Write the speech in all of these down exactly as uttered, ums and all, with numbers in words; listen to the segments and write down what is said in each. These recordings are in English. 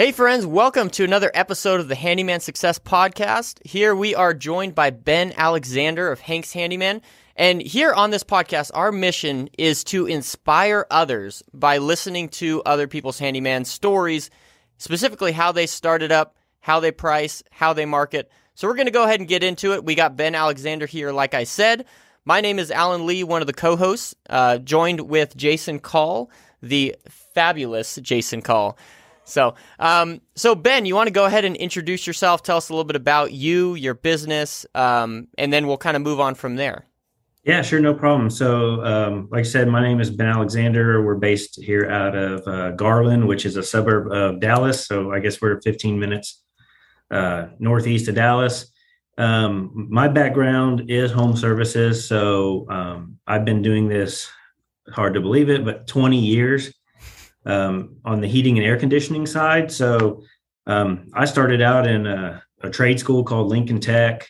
Hey friends, welcome to another episode of the Handyman Success Podcast. Here we are joined by Ben Alexander of Hank's Handyman. And here on this podcast, our mission is to inspire others by listening to other people's handyman stories, specifically how they started up, how they price, how they market. So we're going to go ahead and get into it. We got Ben Alexander here, like I said. My name is Alan Lee, one of the co-hosts, uh, joined with Jason Call, the fabulous Jason Call. So, um, so Ben, you want to go ahead and introduce yourself, tell us a little bit about you, your business, um, and then we'll kind of move on from there. Yeah, sure. No problem. So, um, like I said, my name is Ben Alexander. We're based here out of uh, Garland, which is a suburb of Dallas. So I guess we're fifteen minutes uh, northeast of Dallas. Um, my background is home services. So um, I've been doing this, hard to believe it, but twenty years. Um, on the heating and air conditioning side. So um, I started out in a, a trade school called Lincoln Tech.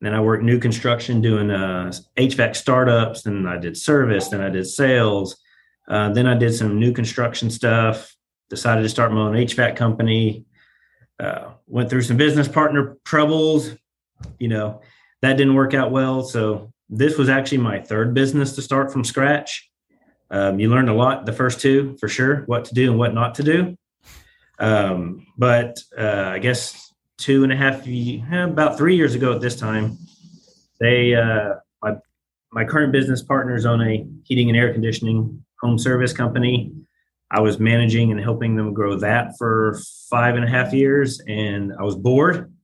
Then I worked new construction doing uh, H V A C startups. Then I did service. Then I did sales. Uh, then I did some new construction stuff. Decided to start my own H V A C company. Uh, went through some business partner troubles. You know, that didn't work out well. So this was actually my third business to start from scratch. Um, you learned a lot the first two, for sure, what to do and what not to do. Um, but uh, I guess two and a half, about three years ago at this time, they uh, my, my current business partners own a heating and air conditioning home service company. I was managing and helping them grow that for five and a half years, and I was bored.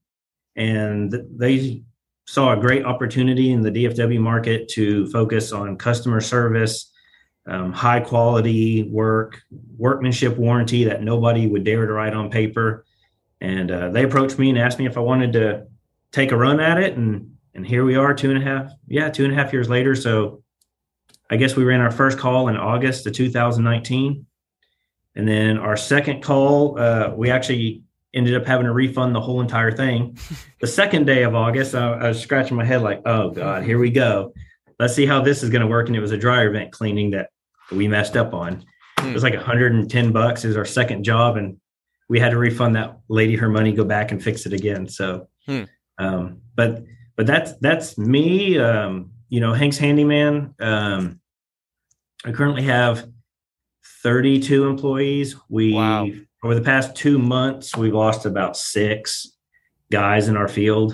And they saw a great opportunity in the D F W market to focus on customer service, Um, high quality work, workmanship warranty that nobody would dare to write on paper. And uh, they approached me and asked me if I wanted to take a run at it. And and here we are two and a half, yeah, two and a half years later. So I guess we ran our first call in August of two thousand nineteen. And then our second call, uh, we actually ended up having to refund the whole entire thing. The second day of August, I, I was scratching my head like, oh God, here we go. Let's see how this is going to work. And it was a dryer vent cleaning that we messed up on. It was like one hundred ten bucks is our second job. And we had to refund that lady her money, go back and fix it again. So, hmm. um, but, but that's, that's me, um, you know, Hank's Handyman. Um, I currently have thirty-two employees. We, wow. Over the past two months, we've lost about six guys in our field.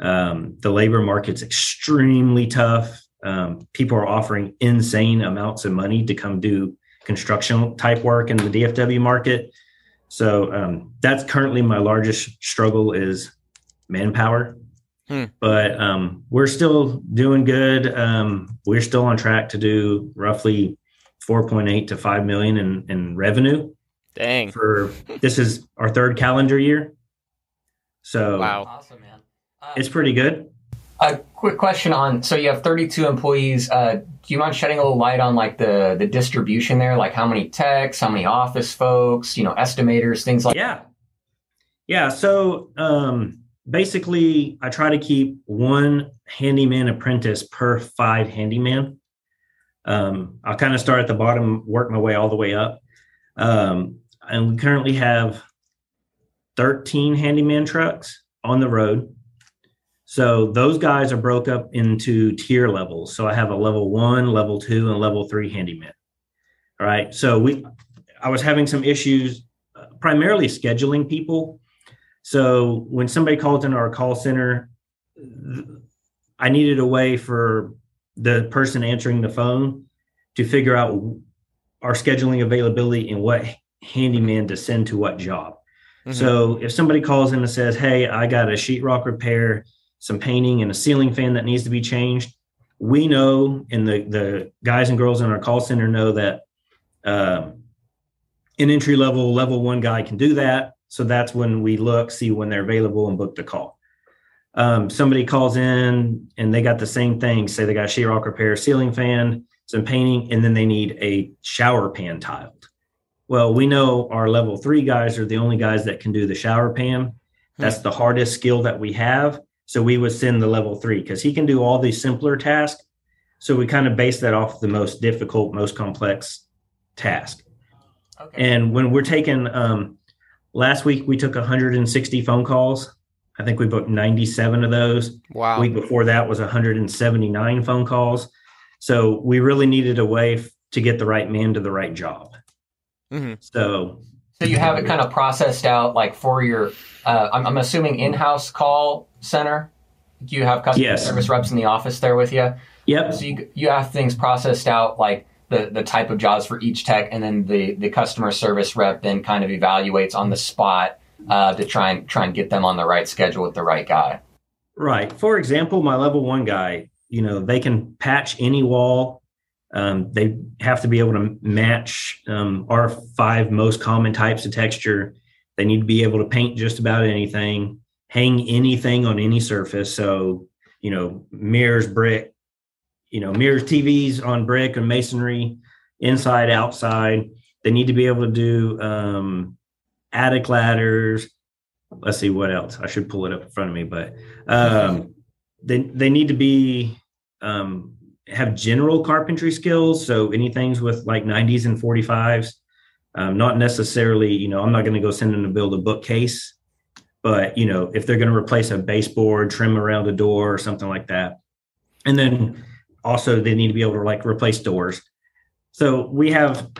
Um, the labor market's extremely tough. Um, people are offering insane amounts of money to come do construction type work in the D F W market. So um, that's currently my largest struggle is manpower. Hmm. But um, we're still doing good. Um, we're still on track to do roughly four point eight to five million in, in revenue. Dang! For this is our third calendar year. So wow, awesome, man. It's pretty good. A quick question on, so you have thirty-two employees. Uh, do you mind shedding a little light on like the, the distribution there? Like how many techs, how many office folks, you know, estimators, things like yeah. that? Yeah. Yeah. So um, basically I try to keep one handyman apprentice per five handyman. Um, I'll kind of start at the bottom, work my way all the way up. Um, and we currently have thirteen handyman trucks on the road. So those guys are broke up into tier levels. So I have a level one, level two, and level three handyman. All right. So we, I was having some issues, uh, primarily scheduling people. So when somebody called in our call center, th- I needed a way for the person answering the phone to figure out our scheduling availability and what handyman to send to what job. Mm-hmm. So if somebody calls in and says, "Hey, I got a sheetrock repair, some painting and a ceiling fan that needs to be changed," we know, and the, the guys and girls in our call center know that um, an entry level, level one guy can do that. So that's when we look, see when they're available and book the call. Um, somebody calls in and they got the same thing. Say they got a sheetrock repair, ceiling fan, some painting, and then they need a shower pan tiled. Well, we know our level three guys are the only guys that can do the shower pan. That's the hardest skill that we have. So we would send the level three because he can do all these simpler tasks. So we kind of base that off the most difficult, most complex task. Okay. And when we're taking, um, Last week, we took one hundred sixty phone calls. I think we booked ninety-seven of those. Wow. The week before that was one hundred seventy-nine phone calls. So we really needed a way f- to get the right man to the right job. Mm-hmm. So, so you have it kind of processed out, like for your, uh, I'm, I'm assuming in-house call center. Do you have customer yes. service reps in the office there with you? Yep. So you, you have things processed out, like the, the type of jobs for each tech, and then the, the customer service rep then kind of evaluates on the spot uh, to try and try and get them on the right schedule with the right guy. Right. For example, my level one guy, you know, they can patch any wall. Um, they have to be able to match um, our five most common types of texture. They need to be able to paint just about anything, hang anything on any surface. So, you know, mirrors, brick, you know, mirrors, T Vs on brick and masonry, inside, outside. They need to be able to do um, attic ladders. Let's see what else. I should pull it up in front of me, but um, they they need to be um, have general carpentry skills. So anything with like nineties and forty-fives, um, not necessarily, you know, I'm not going to go send them to build a bookcase, but you know, if they're going to replace a baseboard, trim around a door or something like that. And then also, they need to be able to like replace doors. So we have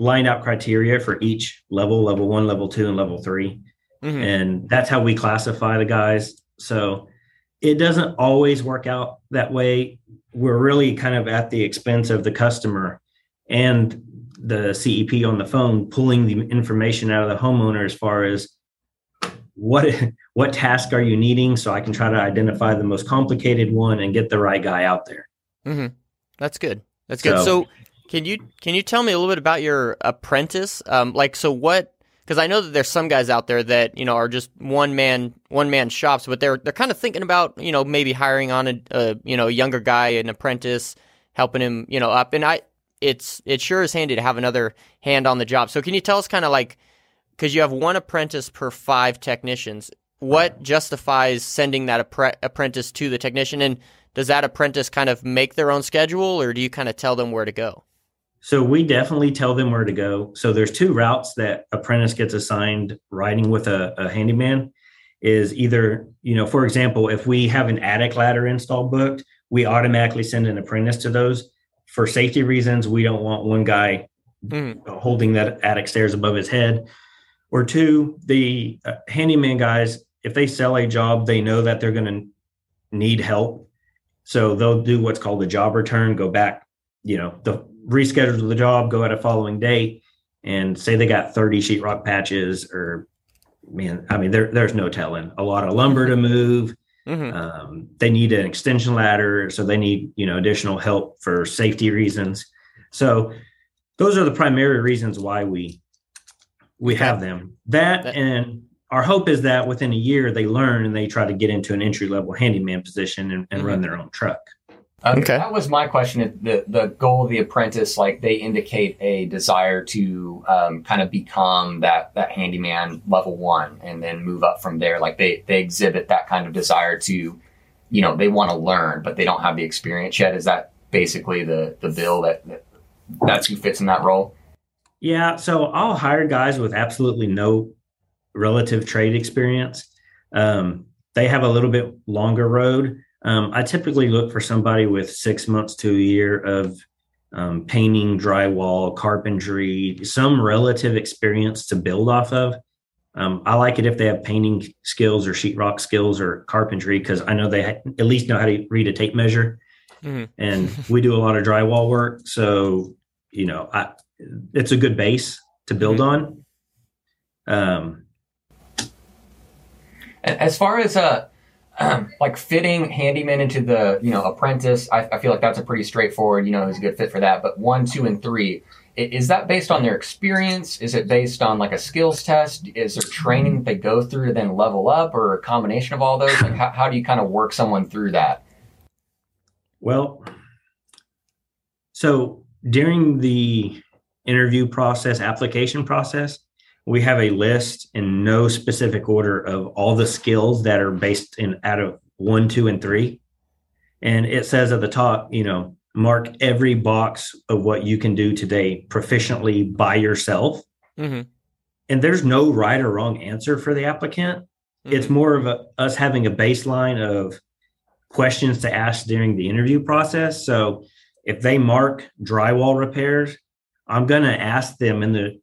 lined out criteria for each level, level one, level two, and level three. Mm-hmm. And that's how we classify the guys. So it doesn't always work out that way. We're really kind of at the expense of the customer and the C E P on the phone pulling the information out of the homeowner as far as what what task are you needing, so I can try to identify the most complicated one and get the right guy out there. Mm-hmm. That's good. That's good. So, so can you can you tell me a little bit about your apprentice? Um, like, so what? Because I know that there's some guys out there that, you know, are just one man one man shops, but they're they're kind of thinking about, you know, maybe hiring on a, a you know younger guy, an apprentice, helping him, you know, up. And I it's it sure is handy to have another hand on the job. So can you tell us kind of like, because you have one apprentice per five technicians, what justifies sending that appre- apprentice to the technician? And does that apprentice kind of make their own schedule, or do you kind of tell them where to go? So we definitely tell them where to go. So there's two routes that apprentice gets assigned riding with a, a handyman is either, you know, for example, if we have an attic ladder install booked, we automatically send an apprentice to those. For safety reasons, we don't want one guy mm. holding that attic stairs above his head. Or two, the handyman guys, if they sell a job, they know that they're going to need help. So they'll do what's called a job return, go back, you know, the reschedule the job, go at a following date, and say they got thirty sheetrock patches or, man, I mean, there, there's no telling. A lot of lumber to move. Mm-hmm. Um, they need an extension ladder, so they need, you know, additional help for safety reasons. So those are the primary reasons why we we have them. That and our hope is that within a year they learn and they try to get into an entry-level handyman position and, and mm-hmm. run their own truck. Okay. okay. That was my question. The the goal of the apprentice, like they indicate a desire to um, kind of become that, that handyman level one and then move up from there. Like they, they exhibit that kind of desire to, you know, they want to learn, but they don't have the experience yet. Is that basically the, the bill that, that that's who fits in that role? Yeah. So I'll hire guys with absolutely no relative trade experience. Um, they have a little bit longer road. Um, I typically look for somebody with six months to a year of um, painting, drywall, carpentry, some relative experience to build off of. Um, I like it if they have painting skills or sheetrock skills or carpentry, because I know they ha- at least know how to read a tape measure. Mm-hmm. And we do a lot of drywall work. So, you know, I, it's a good base to build mm-hmm. on. Um, As far as uh, um, like fitting handyman into the, you know, apprentice, I, I feel like that's a pretty straightforward, you know, is a good fit for that. But one, two, and three, is that based on their experience? Is it based on like a skills test? Is there training that they go through to then level up, or a combination of all those? Like how, how do you kind of work someone through that? Well, so during the interview process, application process, we have a list in no specific order of all the skills that are based in out of one, two, and three. And it says at the top, you know, mark every box of what you can do today proficiently by yourself. Mm-hmm. And there's no right or wrong answer for the applicant. Mm-hmm. It's more of a, us having a baseline of questions to ask during the interview process. So if they mark drywall repairs, I'm going to ask them in the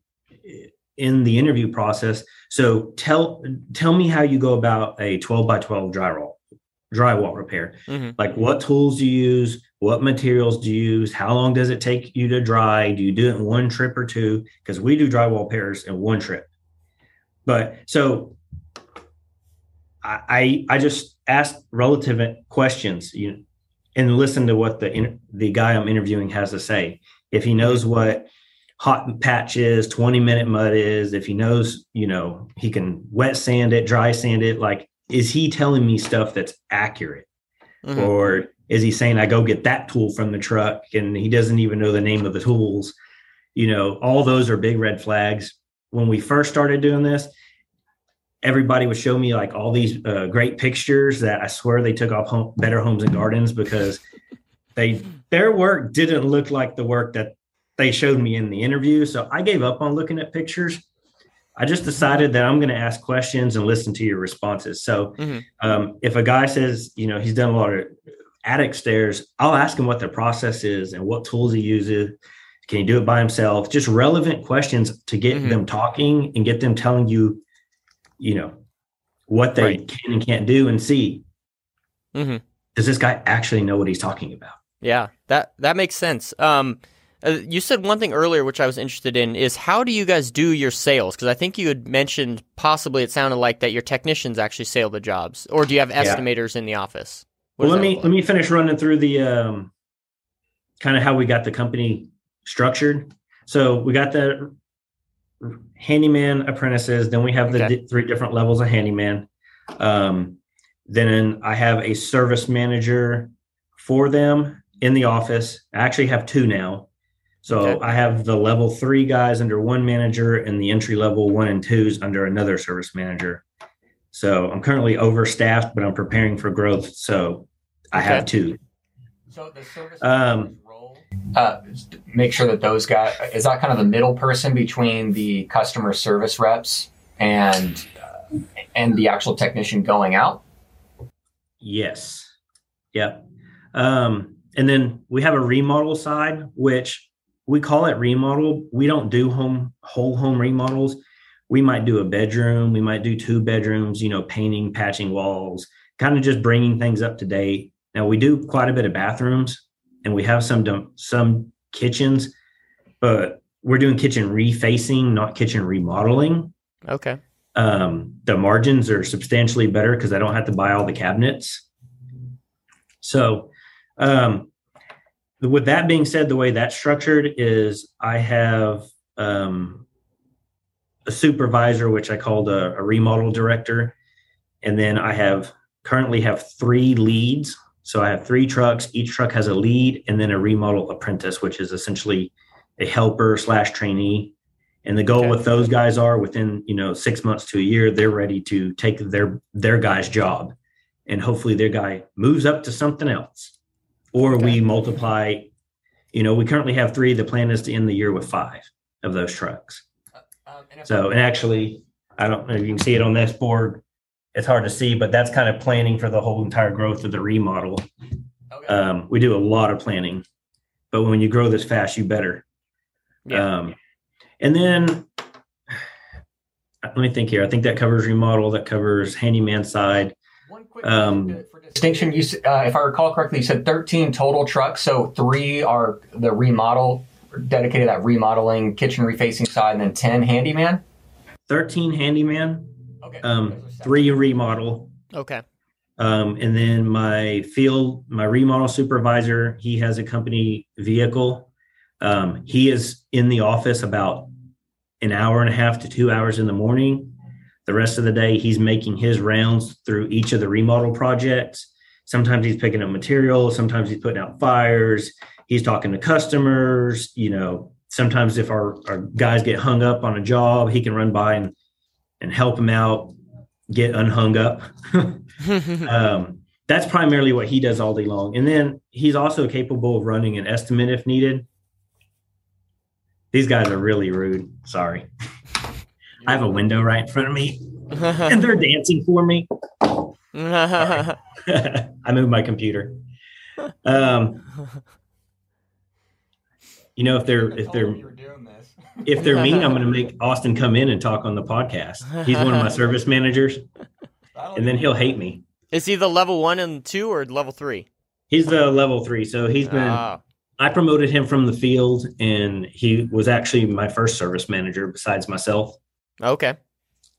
in the interview process. So tell tell me how you go about a twelve by twelve drywall drywall repair. Mm-hmm. Like, what tools do you use? What materials do you use? How long does it take you to dry? Do you do it in one trip or two? Because we do drywall repairs in one trip. But so I I just ask relative questions, you know, and listen to what the the guy I'm interviewing has to say. If he knows what hot patch is, twenty minute mud is, if he knows, you know, he can wet sand it, dry sand it, like, is he telling me stuff that's accurate? Mm-hmm. Or is he saying I go get that tool from the truck and he doesn't even know the name of the tools? You know, all those are big red flags. When we first started doing this, everybody would show me like all these uh, great pictures that I swear they took off home, Better Homes and Gardens, because they their work didn't look like the work that they showed me in the interview. So I gave up on looking at pictures. I just decided that I'm going to ask questions and listen to your responses. So mm-hmm. um, if a guy says, you know, he's done a lot of attic stairs, I'll ask him what the process is and what tools he uses. Can he do it by himself? Just relevant questions to get mm-hmm. them talking and get them telling you, you know, what they right. can and can't do, and see, mm-hmm. does this guy actually know what he's talking about? Yeah, that, that makes sense. Um, uh, you said one thing earlier, which I was interested in, is how do you guys do your sales? Because I think you had mentioned possibly it sounded like that your technicians actually sell the jobs, or do you have estimators yeah. in the office? What well, let me, like? let me finish running through the um, kind of how we got the company structured. So we got the handyman apprentices, then we have the okay. d- three different levels of handyman. Um, then I have a service manager for them in the office. I actually have two now. So okay. I have the level three guys under one manager and the entry level one and twos under another service manager. So I'm currently overstaffed, but I'm preparing for growth. So I okay. have two. So the service um, role, uh, make sure that those guys, is that kind of the middle person between the customer service reps and uh, and the actual technician going out? Yes. Yep. Um, and then we have a remodel side, which we call it remodel. We don't do home whole home remodels. We might do a bedroom. We might do two bedrooms, you know, painting, patching walls, kind of just bringing things up to date. Now, we do quite a bit of bathrooms, and we have some some kitchens, but we're doing kitchen refacing, not kitchen remodeling. Okay. Um, the margins are substantially better because I don't have to buy all the cabinets. So um, with that being said, the way that's structured is I have um, a supervisor, which I called a, a remodel director, and then I have currently have three leads. So I have three trucks. Each truck has a lead and then a remodel apprentice, which is essentially a helper slash trainee. And the goal okay. with those guys are within, you know, six months to a year, they're ready to take their, their guy's job. And hopefully their guy moves up to something else. Or okay. we multiply, you know, we currently have three. The plan is to end the year with five of those trucks. Uh, um, and so, and actually, I don't know if you can see it on this board. It's hard to see, but that's kind of planning for the whole entire growth of the remodel. Okay. Um, we do a lot of planning, but when you grow this fast, you better. Yeah. Um, and then let me think here. I think that covers remodel. That covers handyman side. One quick um, for distinction. You, uh, if I recall correctly, you said thirteen total trucks. So three are the remodel dedicated to that remodeling kitchen refacing side, and then ten handyman. thirteen handyman. Okay. Um, three remodel. Okay. Um, and then my field, my remodel supervisor, he has a company vehicle. Um, he is in the office about an hour and a half to two hours in the morning. The rest of the day, he's making his rounds through each of the remodel projects. Sometimes he's picking up material. Sometimes he's putting out fires. He's talking to customers. You know, sometimes if our, our guys get hung up on a job, he can run by and and help them out, get unhung up. um, that's primarily what he does all day long. And then he's also capable of running an estimate if needed. These guys are really rude. Sorry. I have a window right in front of me and they're dancing for me. I moved my computer. Um, you know, if they're, if they're, if they're mean, I'm going to make Austin come in and talk on the podcast. He's one of my service managers and then he'll hate me. Is he the level one and two or level three? He's the level three. So he's been, oh. I promoted him from the field and he was actually my first service manager besides myself. Okay.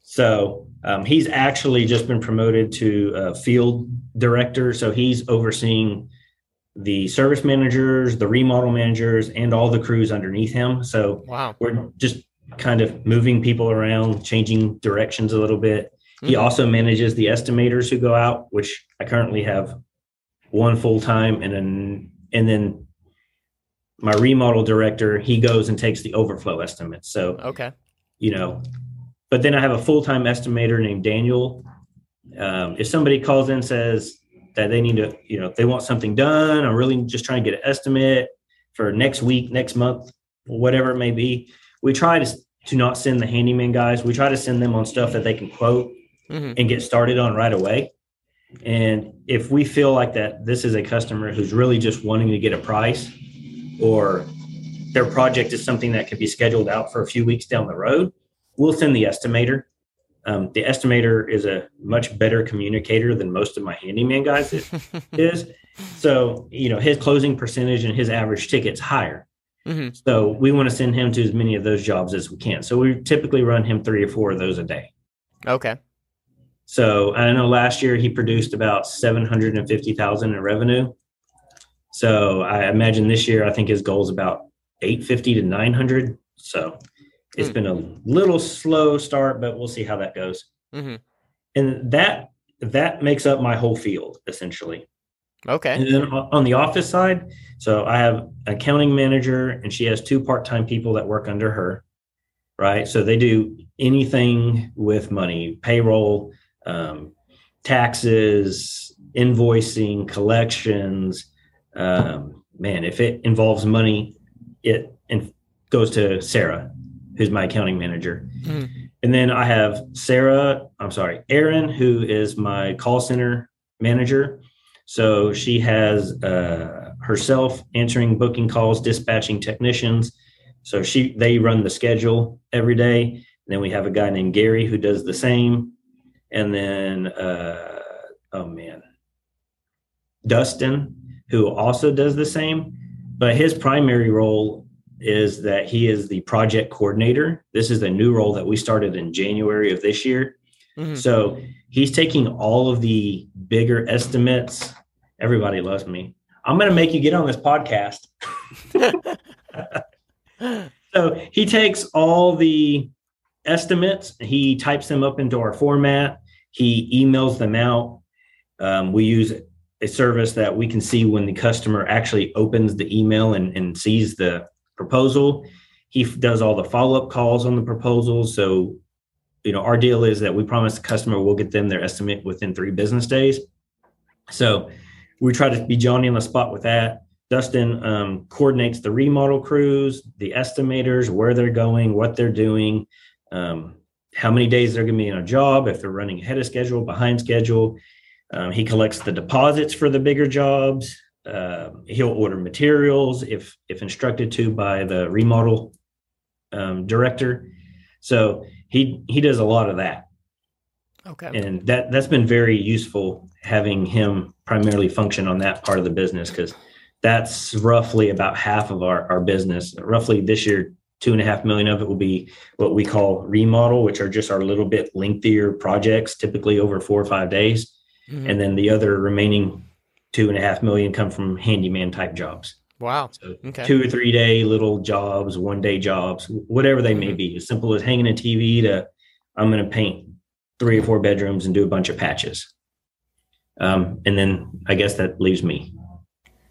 So um, he's actually just been promoted to uh, field director. So he's overseeing the service managers, the remodel managers, and all the crews underneath him. So wow. we're just kind of moving people around, changing directions a little bit. He also manages the estimators who go out, which I currently have one full time. And then, and then my remodel director, he goes and takes the overflow estimates. So, okay, you know, but then I have a full-time estimator named Daniel. Um, if somebody calls in and says that they need to, you know, if they want something done, I'm really just trying to get an estimate for next week, next month, whatever it may be. We try to, to not send the handyman guys. We try to send them on stuff that they can quote. Mm-hmm. And get started on right away. And if we feel like that this is a customer who's really just wanting to get a price, or their project is something that could be scheduled out for a few weeks down the road, we'll send the estimator. Um, the estimator is a much better communicator than most of my handyman guys is. So, you know, his closing percentage and his average ticket's higher. Mm-hmm. So we want to send him to as many of those jobs as we can. So we typically run him three or four of those a day. Okay. So I know last year he produced about seven hundred fifty thousand dollars in revenue. So I imagine this year, I think his goal is about eight fifty to nine hundred. So it's mm. been a little slow start, but we'll see how that goes. Mm-hmm. And that, that makes up my whole field essentially. Okay. And then on the office side, so I have an accounting manager and she has two part-time people that work under her. Right. So they do anything with money, payroll, um, taxes, invoicing, collections, um, man, if it involves money, it and goes to Sera, who's my accounting manager. Mm-hmm. And then I have Sera, I'm sorry, Erin, who is my call center manager. So she has uh, herself answering booking calls, dispatching technicians. So she, they run the schedule every day. And then we have a guy named Gary who does the same. And then, uh, oh man, Dustin, who also does the same, but his primary role is that he is the project coordinator. This is the new role that we started in January of this year. Mm-hmm. So he's taking all of the bigger estimates. Everybody loves me. I'm going to make you get on this podcast. So he takes all the estimates, he types them up into our format, he emails them out. Um, we use a service that we can see when the customer actually opens the email and, and sees the proposal. He f- does all the follow-up calls on the proposal. So, you know, our deal is that we promise the customer we'll get them their estimate within three business days. So we try to be Johnny on the spot with that. Dustin um, coordinates the remodel crews, the estimators, where they're going, what they're doing, um, how many days they're going to be in a job, if they're running ahead of schedule, behind schedule. Um, he collects the deposits for the bigger jobs. Uh, he'll order materials if if instructed to by the remodel um, director. So he he does a lot of that. Okay. And that that's been very useful having him primarily function on that part of the business because that's roughly about half of our, our business. Roughly this year, two and a half million of it will be what we call remodel, which are just our little bit lengthier projects, typically over four or five days. Mm-hmm. And then the other remaining two and a half million come from handyman type jobs. Wow. So okay. Two or three day little jobs, one day jobs, whatever they mm-hmm. may be. As simple as hanging a T V to I'm going to paint three or four bedrooms and do a bunch of patches. Um, and then I guess that leaves me.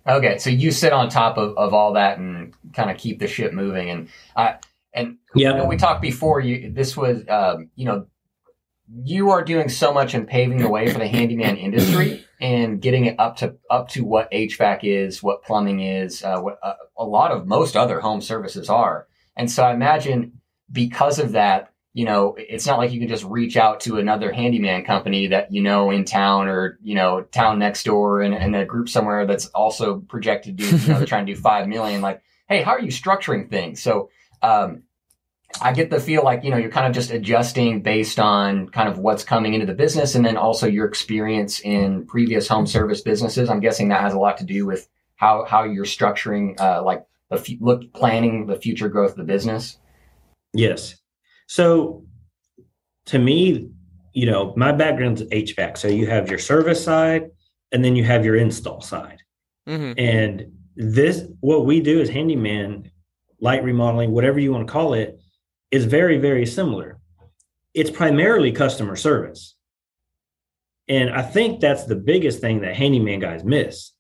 Okay, so you sit on top of, of all that and kind of keep the ship moving. And uh, and yep. you know, we talked before. You this was um, you know you are doing so much and paving the way for the handyman industry and getting it up to up to what H V A C is, what plumbing is, uh, what uh, a lot of most other home services are. And so I imagine because of that, you know, it's not like you can just reach out to another handyman company that, you know, in town or, you know, town next door and, and a group somewhere that's also projected to do, you know, they're trying to do five million. Like, hey, how are you structuring things? So, um, I get the feel like, you know, you're kind of just adjusting based on kind of what's coming into the business. And then also your experience in previous home service businesses. I'm guessing that has a lot to do with how, how you're structuring, uh, like the f- look planning the future growth of the business. Yes. So to me, you know, my background's H V A C. So you have your service side and then you have your install side. Mm-hmm. And this, what we do as handyman, light remodeling, whatever you want to call it, is very, very similar. It's primarily customer service. And I think that's the biggest thing that handyman guys miss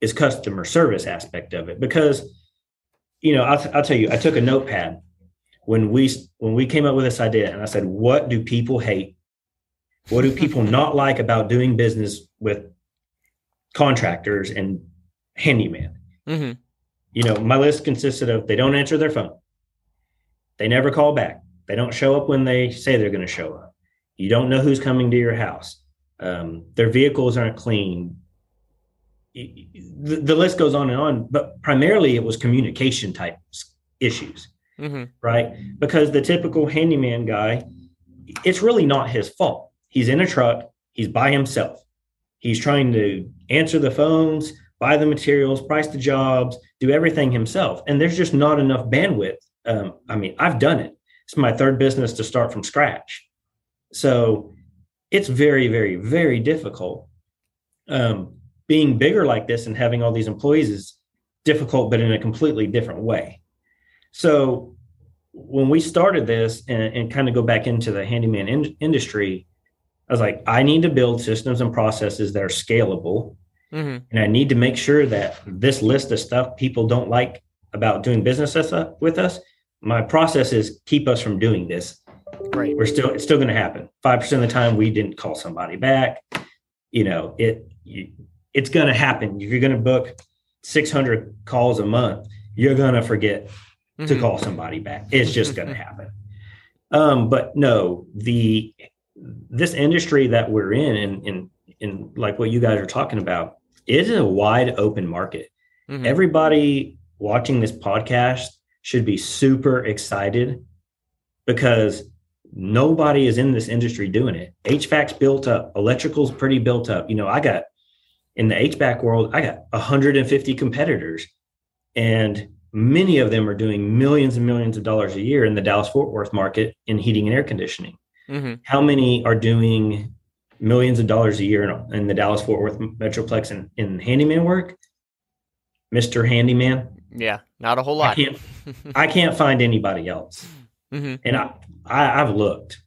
is customer service aspect of it. Because, you know, I'll, I'll tell you, I took a notepad When we when we came up with this idea, and I said, what do people hate? What do people not like about doing business with contractors and handyman? Mm-hmm. You know, my list consisted of they don't answer their phone. They never call back. They don't show up when they say they're going to show up. You don't know who's coming to your house. Um, their vehicles aren't clean. The, the list goes on and on, but primarily it was communication type issues. Mm-hmm. Right? Because the typical handyman guy, it's really not his fault. He's in a truck. He's by himself. He's trying to answer the phones, buy the materials, price the jobs, do everything himself. And there's just not enough bandwidth. Um, I mean, I've done it. It's my third business to start from scratch. So it's very, very, very difficult. Um, being bigger like this and having all these employees is difficult, but in a completely different way. So when we started this and, and kind of go back into the handyman in- industry, I was like, I need to build systems and processes that are scalable. Mm-hmm. And I need to make sure that this list of stuff people don't like about doing business with us, my processes keep us from doing this. Right. We're still, it's still going to happen. five percent of the time we didn't call somebody back. You know, it, it's going to happen. You're going to book six hundred calls a month. You're going to forget to call somebody back. It's just going to happen. Um, but no, the this industry that we're in, and in, in, in like what you guys are talking about, is a wide open market. Mm-hmm. Everybody watching this podcast should be super excited because nobody is in this industry doing it. H V A C's built up. Electrical's pretty built up. You know, I got, in the H V A C world, I got one hundred fifty competitors. And many of them are doing millions and millions of dollars a year in the Dallas-Fort Worth market in heating and air conditioning. Mm-hmm. How many are doing millions of dollars a year in, in the Dallas-Fort Worth Metroplex in, in handyman work? Mister Handyman? Yeah, not a whole lot. I can't, I can't find anybody else. Mm-hmm. And I, I, I've looked.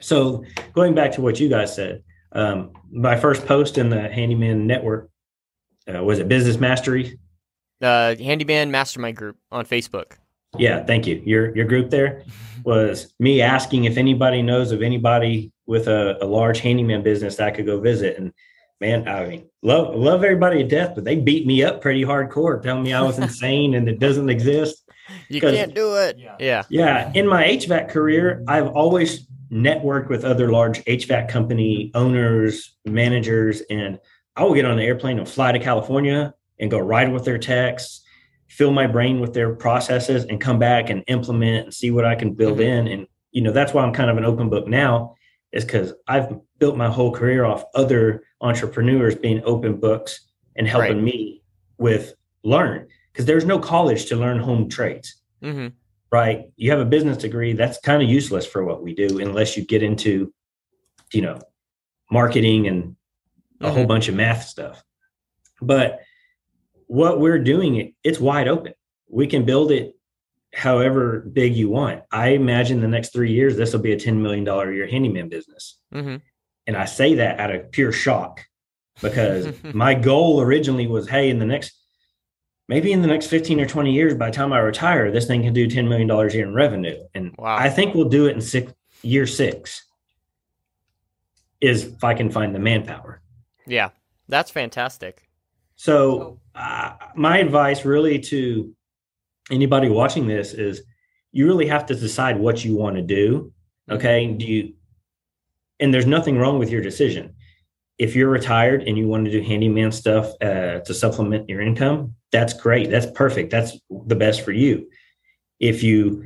So going back to what you guys said, um, my first post in the handyman network, uh, was it Business Mastery? The uh, Handyman Mastermind group on Facebook. Yeah, thank you. Your your group there was me asking if anybody knows of anybody with a, a large handyman business that I could go visit. And man, I mean, love love everybody to death, but they beat me up pretty hardcore, telling me I was insane and it doesn't exist. You can't do it. Yeah. Yeah. In my H V A C career, I've always networked with other large H V A C company owners, managers, and I will get on an airplane and fly to California and go ride with their techs, fill my brain with their processes, and come back and implement and see what I can build mm-hmm. in. And, you know, that's why I'm kind of an open book now, is because I've built my whole career off other entrepreneurs being open books and helping right. me with learn. Because there's no college to learn home trades, mm-hmm. right? You have a business degree, that's kind of useless for what we do unless you get into, you know, marketing and a mm-hmm. whole bunch of math stuff. But what we're doing, it it's wide open. We can build it however big you want. I imagine the next three years, this will be a ten million dollars a year handyman business. Mm-hmm. And I say that out of pure shock because my goal originally was, hey, in the next, maybe in the next fifteen or twenty years, by the time I retire, this thing can do ten million dollars a year in revenue. And wow. I think we'll do it in six, year six is if I can find the manpower. Yeah, that's fantastic. So uh, my advice really to anybody watching this is you really have to decide what you want to do Okay. Do you, and there's nothing wrong with your decision. If you're retired and you want to do handyman stuff uh, to supplement your income, that's great. That's perfect. That's the best for you. If you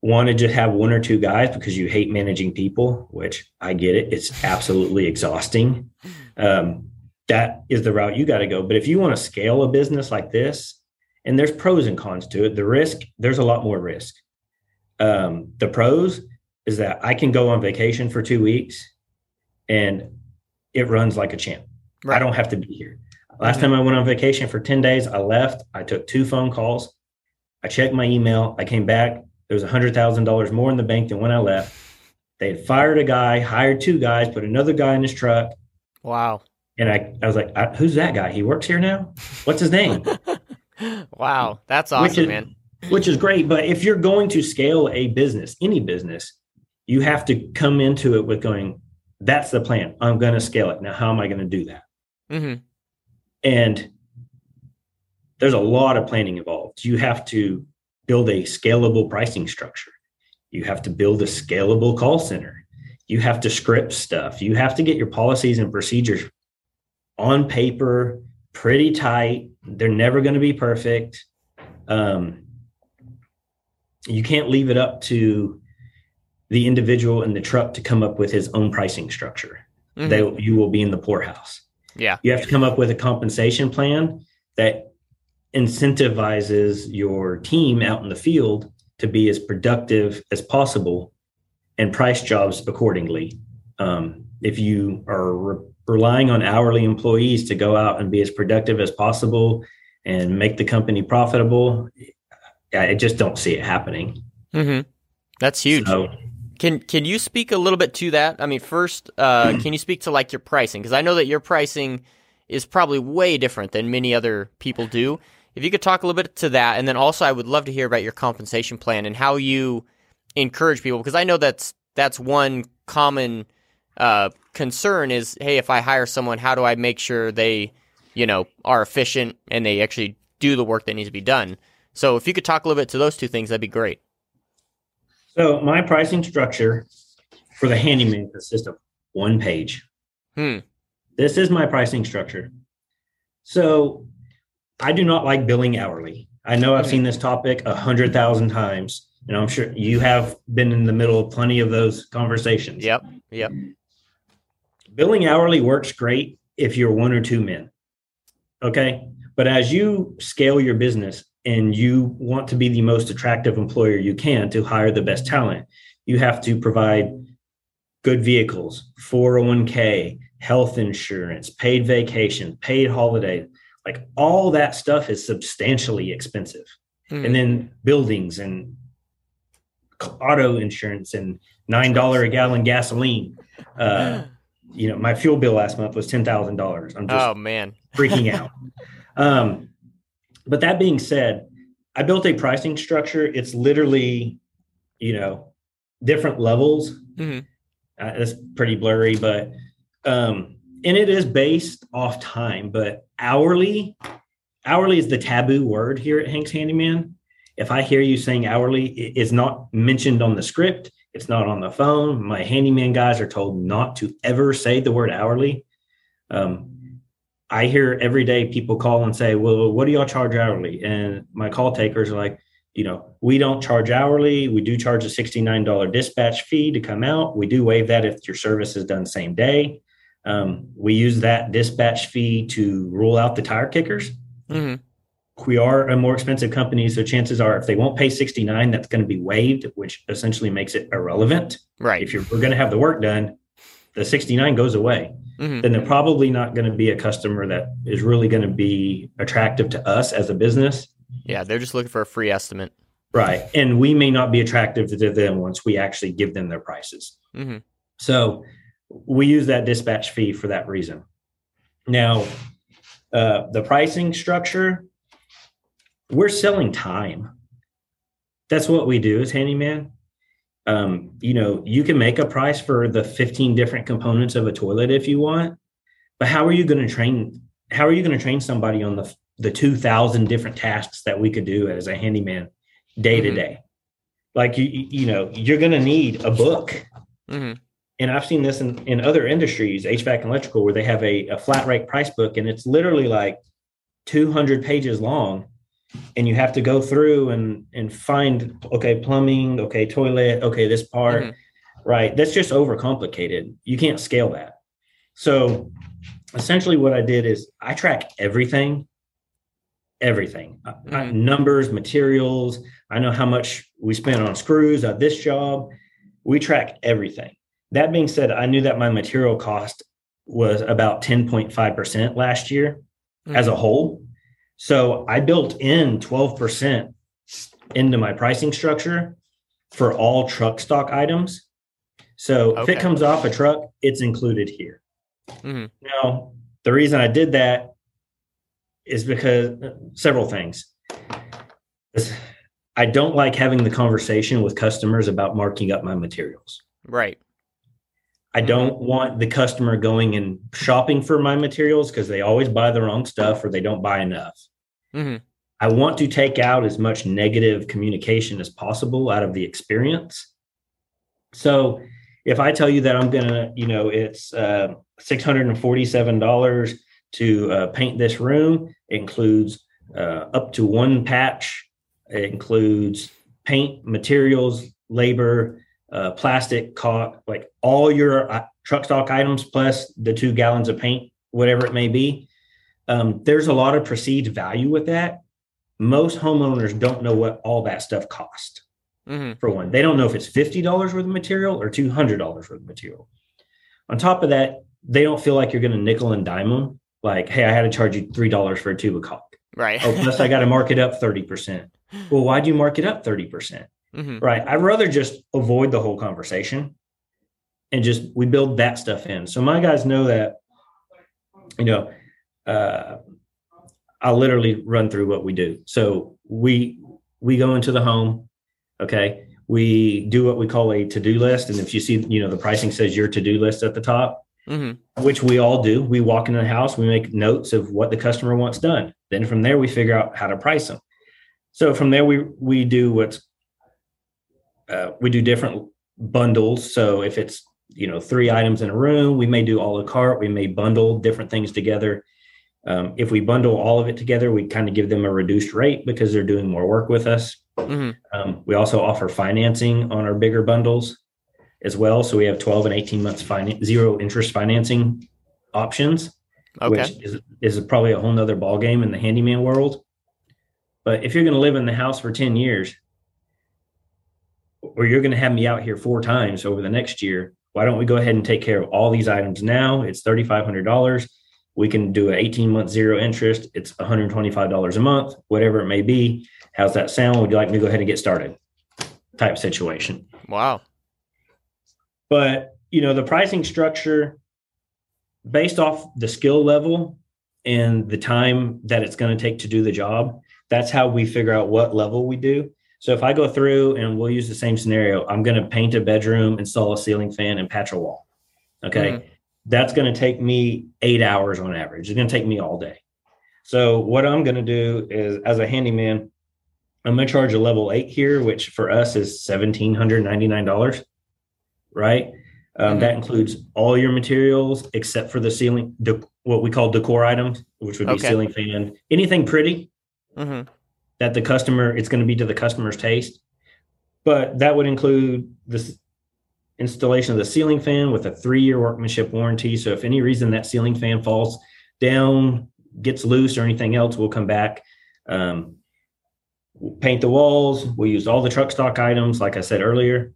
want to just have one or two guys because you hate managing people, which I get it, it's absolutely exhausting. Um, that is the route you got to go. But if you want to scale a business like this, and there's pros and cons to it, the risk, there's a lot more risk. Um, the pros is that I can go on vacation for two weeks and it runs like a champ. Right. I don't have to be here. Last mm-hmm. time I went on vacation for ten days, I left, I took two phone calls, I checked my email, I came back, there was one hundred thousand dollars more in the bank than when I left. They had fired a guy, hired two guys, put another guy in his truck. Wow. And I, I was like, I, who's that guy? He works here now? What's his name? Wow. That's awesome, which is, man. Which is great. But if you're going to scale a business, any business, you have to come into it with going, that's the plan. I'm going to scale it. Now, how am I going to do that? Mm-hmm. And there's a lot of planning involved. You have to build a scalable pricing structure. You have to build a scalable call center. You have to script stuff. You have to get your policies and procedures on paper, pretty tight. They're never going to be perfect. Um, you can't leave it up to the individual in the truck to come up with his own pricing structure. Mm-hmm. They, you will be in the poorhouse. Yeah. You have to come up with a compensation plan that incentivizes your team out in the field to be as productive as possible and price jobs accordingly. Um, if you are re- relying on hourly employees to go out and be as productive as possible and make the company profitable, I just don't see it happening. Mm-hmm. That's huge. So, Can can you speak a little bit to that? I mean, first, uh, can you speak to like your pricing? Because I know that your pricing is probably way different than many other people do. If you could talk a little bit to that. And then also, I would love to hear about your compensation plan and how you encourage people. Because I know that's that's one common uh, concern is, hey, if I hire someone, how do I make sure they, you know, are efficient and they actually do the work that needs to be done? So if you could talk a little bit to those two things, that'd be great. So my pricing structure for the handyman consists of one page. Hmm. This is my pricing structure. So I do not like billing hourly. I know I've seen this topic a hundred thousand times, and I'm sure you have been in the middle of plenty of those conversations. Yep. Yep. Billing hourly works great if you're one or two men. Okay. But as you scale your business, and you want to be the most attractive employer you can to hire the best talent, you have to provide good vehicles, four oh one k, health insurance, paid vacation, paid holiday. Like all that stuff is substantially expensive. Mm. And then buildings and auto insurance and nine dollars a gallon gasoline. Uh, you know, my fuel bill last month was ten thousand dollars. I'm just oh, man. freaking out. Um, But that being said, I built a pricing structure. It's literally, you know, different levels. Mm-hmm. Uh, that's pretty blurry, but, um, and it is based off time, but hourly, hourly is the taboo word here at Hank's Handyman. If I hear you saying hourly, it's not mentioned on the script. It's not on the phone. My handyman guys are told not to ever say the word hourly. Um, I hear every day people call and say, well, what do y'all charge hourly? And my call takers are like, you know, we don't charge hourly. We do charge a sixty-nine dollars dispatch fee to come out. We do waive that if your service is done same day. Um, we use that dispatch fee to rule out the tire kickers. Mm-hmm. We are a more expensive company, so chances are if they won't pay sixty-nine, that's going to be waived, which essentially makes it irrelevant. Right. If you're we're going to have the work done, the sixty-nine goes away. Mm-hmm. Then they're probably not going to be a customer that is really going to be attractive to us as a business. Yeah, they're just looking for a free estimate. Right. And we may not be attractive to them once we actually give them their prices. Mm-hmm. So we use that dispatch fee for that reason. Now, uh, the pricing structure, we're selling time. That's what we do as handyman. Um, you know, you can make a price for the fifteen different components of a toilet if you want, but how are you going to train? How are you going to train somebody on the the two thousand different tasks that we could do as a handyman day to day? Like, you, you know, you're going to need a book. Mm-hmm. And I've seen this in, in other industries, H V A C and electrical, where they have a, a flat rate price book, and it's literally like two hundred pages long. And you have to go through and, and find, okay, plumbing, okay, toilet, okay, this part, mm-hmm. right? That's just overcomplicated. You can't scale that. So essentially what I did is I track everything, everything, mm-hmm. I, numbers, materials. I know how much we spent on screws at this job. We track everything. That being said, I knew that my material cost was about ten point five percent last year mm-hmm. as a whole. So I built in twelve percent into my pricing structure for all truck stock items. So okay. if it comes off a truck, it's included here. Mm-hmm. Now, the reason I did that is because several things. I don't like having the conversation with customers about marking up my materials. Right. I don't want the customer going and shopping for my materials because they always buy the wrong stuff or they don't buy enough. Mm-hmm. I want to take out as much negative communication as possible out of the experience. So if I tell you that I'm going to, you know, it's uh, six hundred forty-seven dollars to uh, paint this room, it includes uh, up to one patch. It includes paint, materials, labor, Uh, plastic, caulk, like all your uh, truck stock items, plus the two gallons of paint, whatever it may be. Um, there's a lot of perceived value with that. Most homeowners don't know what all that stuff cost. Mm-hmm. For one, they don't know if it's fifty dollars worth of material or two hundred dollars worth of material. On top of that, they don't feel like you're going to nickel and dime them. Like, hey, I had to charge you three dollars for a tube of caulk. Right. Oh, plus I got to mark it up thirty percent. Well, why'd you mark it up thirty percent? Mm-hmm. Right. I'd rather just avoid the whole conversation and just we build that stuff in. So my guys know that, you know, uh, I'll literally run through what we do. So we we go into the home. OK, we do what we call a to-do list. And if you see, you know, the pricing says your to-do list at the top, mm-hmm. which we all do. We walk into the house. We make notes of what the customer wants done. Then from there, we figure out how to price them. So from there, we we do what's Uh, we do different bundles. So if it's, you know, three items in a room, we may do a la carte. We may bundle different things together. Um, if we bundle all of it together, we kind of give them a reduced rate because they're doing more work with us. Mm-hmm. Um, we also offer financing on our bigger bundles as well. So we have twelve and eighteen months finan- zero interest financing options, okay. which is, is probably a whole nother ballgame in the handyman world. But if you're going to live in the house for ten years, or you're going to have me out here four times over the next year, why don't we go ahead and take care of all these items now? It's three thousand five hundred dollars. We can do an eighteen month zero interest. It's one hundred twenty-five dollars a month, whatever it may be. How's that sound? Would you like me to go ahead and get started? Type situation. Wow. But, you know, the pricing structure based off the skill level and the time that it's going to take to do the job, that's how we figure out what level we do. So if I go through and we'll use the same scenario, I'm going to paint a bedroom, install a ceiling fan, and patch a wall. Okay. Mm-hmm. That's going to take me eight hours on average. It's going to take me all day. So what I'm going to do is, as a handyman, I'm going to charge a level eight here, which for us is one thousand seven hundred ninety-nine dollars, right? Um, mm-hmm. That includes all your materials except for the ceiling, de- what we call decor items, which would be okay. ceiling fan, anything pretty. Mm-hmm. That the customer, it's going to be to the customer's taste, but that would include this installation of the ceiling fan with a three-year workmanship warranty. So if any reason that ceiling fan falls down, gets loose, or anything else, we'll come back, um, we'll paint the walls. We'll use all the truck stock items, like I said earlier.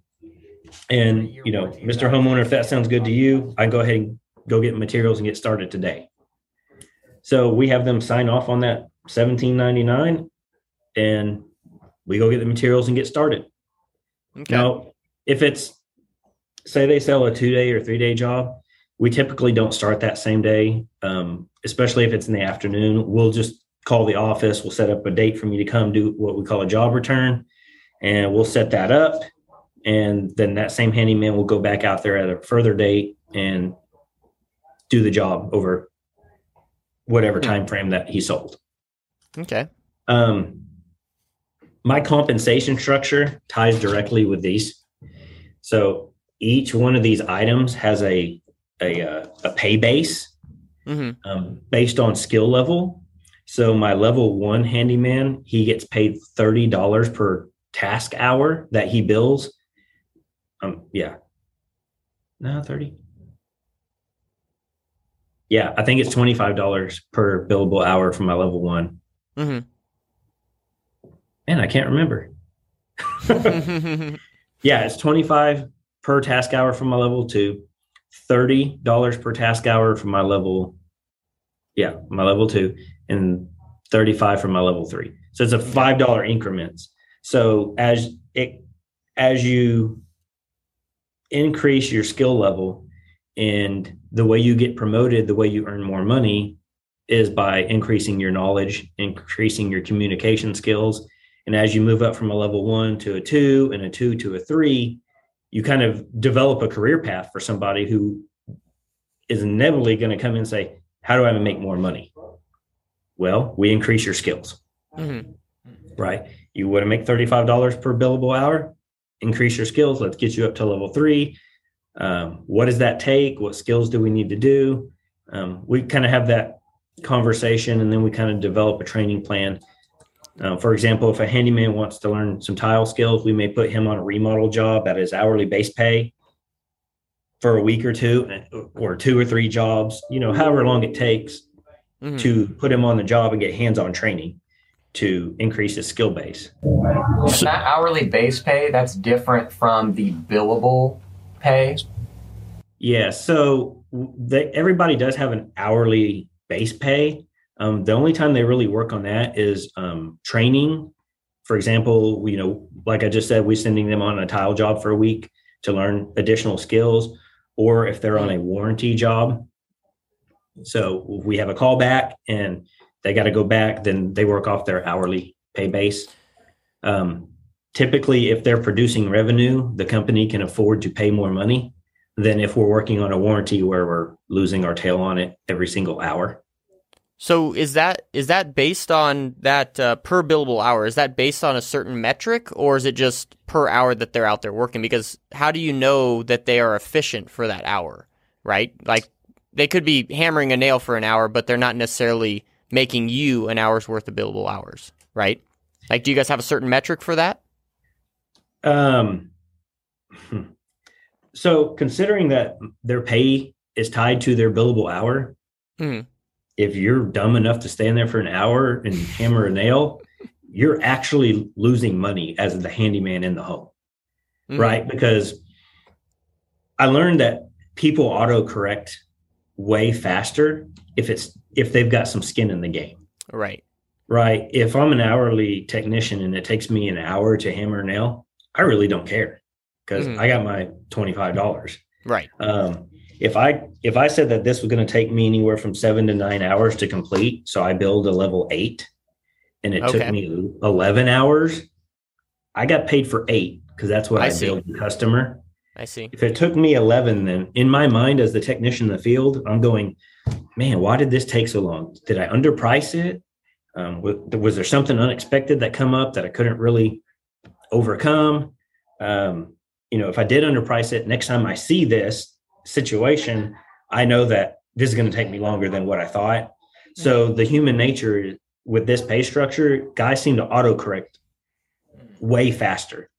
And you know, Mister Homeowner, if that sounds good to you, I go ahead and go get materials and get started today. So we have them sign off on that seventeen ninety-nine. And we go get the materials and get started. Okay. Now, if it's, say they sell a two-day or three-day job, we typically don't start that same day, um, especially if it's in the afternoon. We'll just call the office. We'll set up a date for me to come do what we call a job return, and we'll set that up. And then that same handyman will go back out there at a further date and do the job over whatever time frame that he sold. Okay. Um. my compensation structure ties directly with these. So each one of these items has a a, a pay base mm-hmm. um, based on skill level. So my level one handyman, he gets paid thirty dollars per task hour that he bills. Um, yeah. No, thirty. Yeah, I think it's twenty-five dollars per billable hour for my level one. Mm-hmm. Man, I can't remember. Yeah, it's twenty-five per task hour for my level two, thirty dollars per task hour for my level, yeah, my level two, and thirty-five for my level three. So it's a five dollar increments. So as it as you increase your skill level, and the way you get promoted, the way you earn more money is by increasing your knowledge, increasing your communication skills. And as you move up from a level one to a two and a two to a three, you kind of develop a career path for somebody who is inevitably going to come in and say, how do I make more money? Well, we increase your skills, mm-hmm. right? You want to make thirty-five dollars per billable hour, increase your skills. Let's get you up to level three. Um, what does that take? What skills do we need to do? Um, we kind of have that conversation, and then we kind of develop a training plan. Uh, for example, if a handyman wants to learn some tile skills, we may put him on a remodel job at his hourly base pay for a week or two, or two or three jobs, you know, however long it takes mm-hmm. to put him on the job and get hands-on training to increase his skill base. And that hourly base pay, that's different from the billable pay? Yeah, so they, everybody does have an hourly base pay. Um, the only time they really work on that is um, training. For example, we, you know, like I just said, we're sending them on a tile job for a week to learn additional skills, or if they're on a warranty job. So we have a callback and they got to go back, then they work off their hourly pay base. Um, typically, if they're producing revenue, the company can afford to pay more money than if we're working on a warranty where we're losing our tail on it every single hour. So is that is that based on that uh, per billable hour? Is that based on a certain metric, or is it just per hour that they're out there working? Because how do you know that they are efficient for that hour, right? Like they could be hammering a nail for an hour, but they're not necessarily making you an hour's worth of billable hours, right? Like, do you guys have a certain metric for that? Um. So considering that their pay is tied to their billable hour, mm-hmm. if you're dumb enough to stand there for an hour and hammer a nail, you're actually losing money as the handyman in the home, mm-hmm. right? Because I learned that people autocorrect way faster if it's if they've got some skin in the game. Right. Right. If I'm an hourly technician and it takes me an hour to hammer a nail, I really don't care because mm-hmm. I got my twenty-five dollars. Right. Um, If I if I said that this was going to take me anywhere from seven to nine hours to complete, so I build a level eight, and it okay. took me eleven hours, I got paid for eight because that's what I, I billed the customer. I see. If it took me eleven, then in my mind as the technician in the field, I'm going, man, why did this take so long? Did I underprice it? Um, was, was there something unexpected that come up that I couldn't really overcome? Um, you know, if I did underprice it, next time I see this situation, I know that this is going to take me longer than what I thought. So the human nature with this pay structure, guys seem to autocorrect way faster.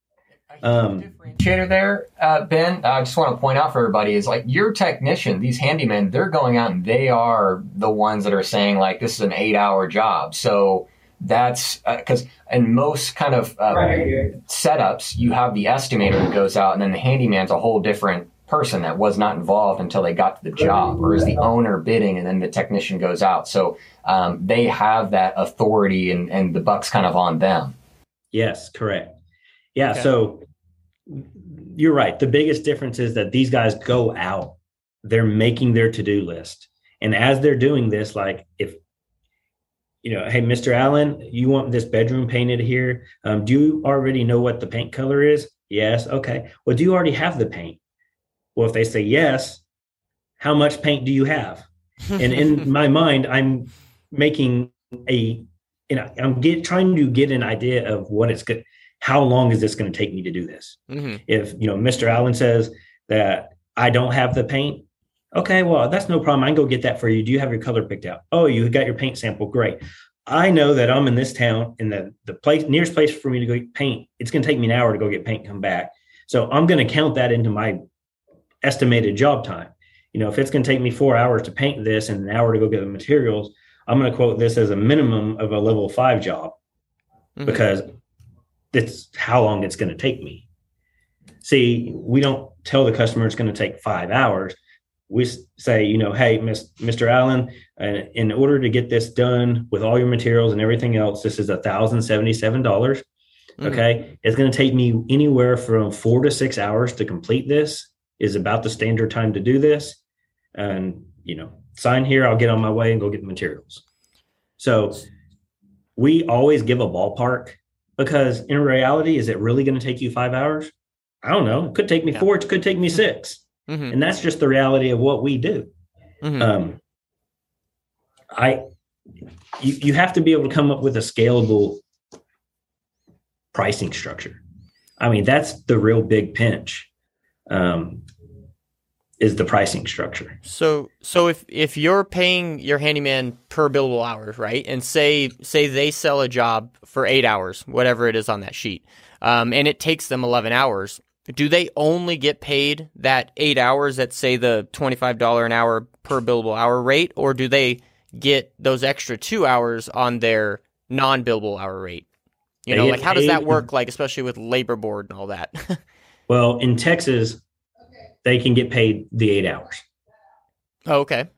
Um, differentiator there, uh, Ben, I just want to point out for everybody is like your technician, these handymen, they're going out and they are the ones that are saying like, this is an eight hour job. So that's because uh, in most kind of uh, right. setups, you have the estimator that goes out and then the handyman's a whole different person that was not involved until they got to the job, or is the owner bidding and then the technician goes out. So um, they have that authority and, and the buck's kind of on them. Yes, correct. Yeah. Okay. So you're right. The biggest difference is that these guys go out, they're making their to-do list. And as they're doing this, like if, you know, hey, Mister Allen, you want this bedroom painted here. Um, do you already know what the paint color is? Yes. Okay. Well, do you already have the paint? Well, if they say yes, how much paint do you have? And in my mind, I'm making a you know, I'm get, trying to get an idea of what it's good. How long is this going to take me to do this? Mm-hmm. If, you know, Mister Allen says that I don't have the paint. Okay, well, that's no problem. I can go get that for you. Do you have your color picked out? Oh, you got your paint sample. Great. I know that I'm in this town and the, the place nearest place for me to go get paint, it's going to take me an hour to go get paint and come back. So I'm going to count that into my estimated job time. You know, if it's going to take me four hours to paint this and an hour to go get the materials, I'm going to quote this as a minimum of a level five job mm-hmm. because that's how long it's going to take me. See, we don't tell the customer it's going to take five hours. We say, you know, hey, Miss, Mister Allen, uh, in order to get this done with all your materials and everything else, this is one thousand seventy-seven dollars. Mm-hmm. Okay. It's going to take me anywhere from four to six hours to complete this. Is about the standard time to do this. And, you know, sign here, I'll get on my way and go get the materials. So we always give a ballpark because in reality, is it really going to take you five hours? I don't know. It could take me yeah. four. It could take me six. Mm-hmm. And that's just the reality of what we do. Mm-hmm. Um, I, you, you have to be able to come up with a scalable pricing structure. I mean, that's the real big pinch. Um, is the pricing structure. So, so if, if you're paying your handyman per billable hour, right? And say, say they sell a job for eight hours, whatever it is on that sheet. Um, and it takes them eleven hours. Do they only get paid that eight hours at say the twenty-five dollars an hour per billable hour rate, or do they get those extra two hours on their non-billable hour rate? You know, like how does that work? Like, especially with labor board and all that. Well, in Texas, they can get paid the eight hours. Oh, okay.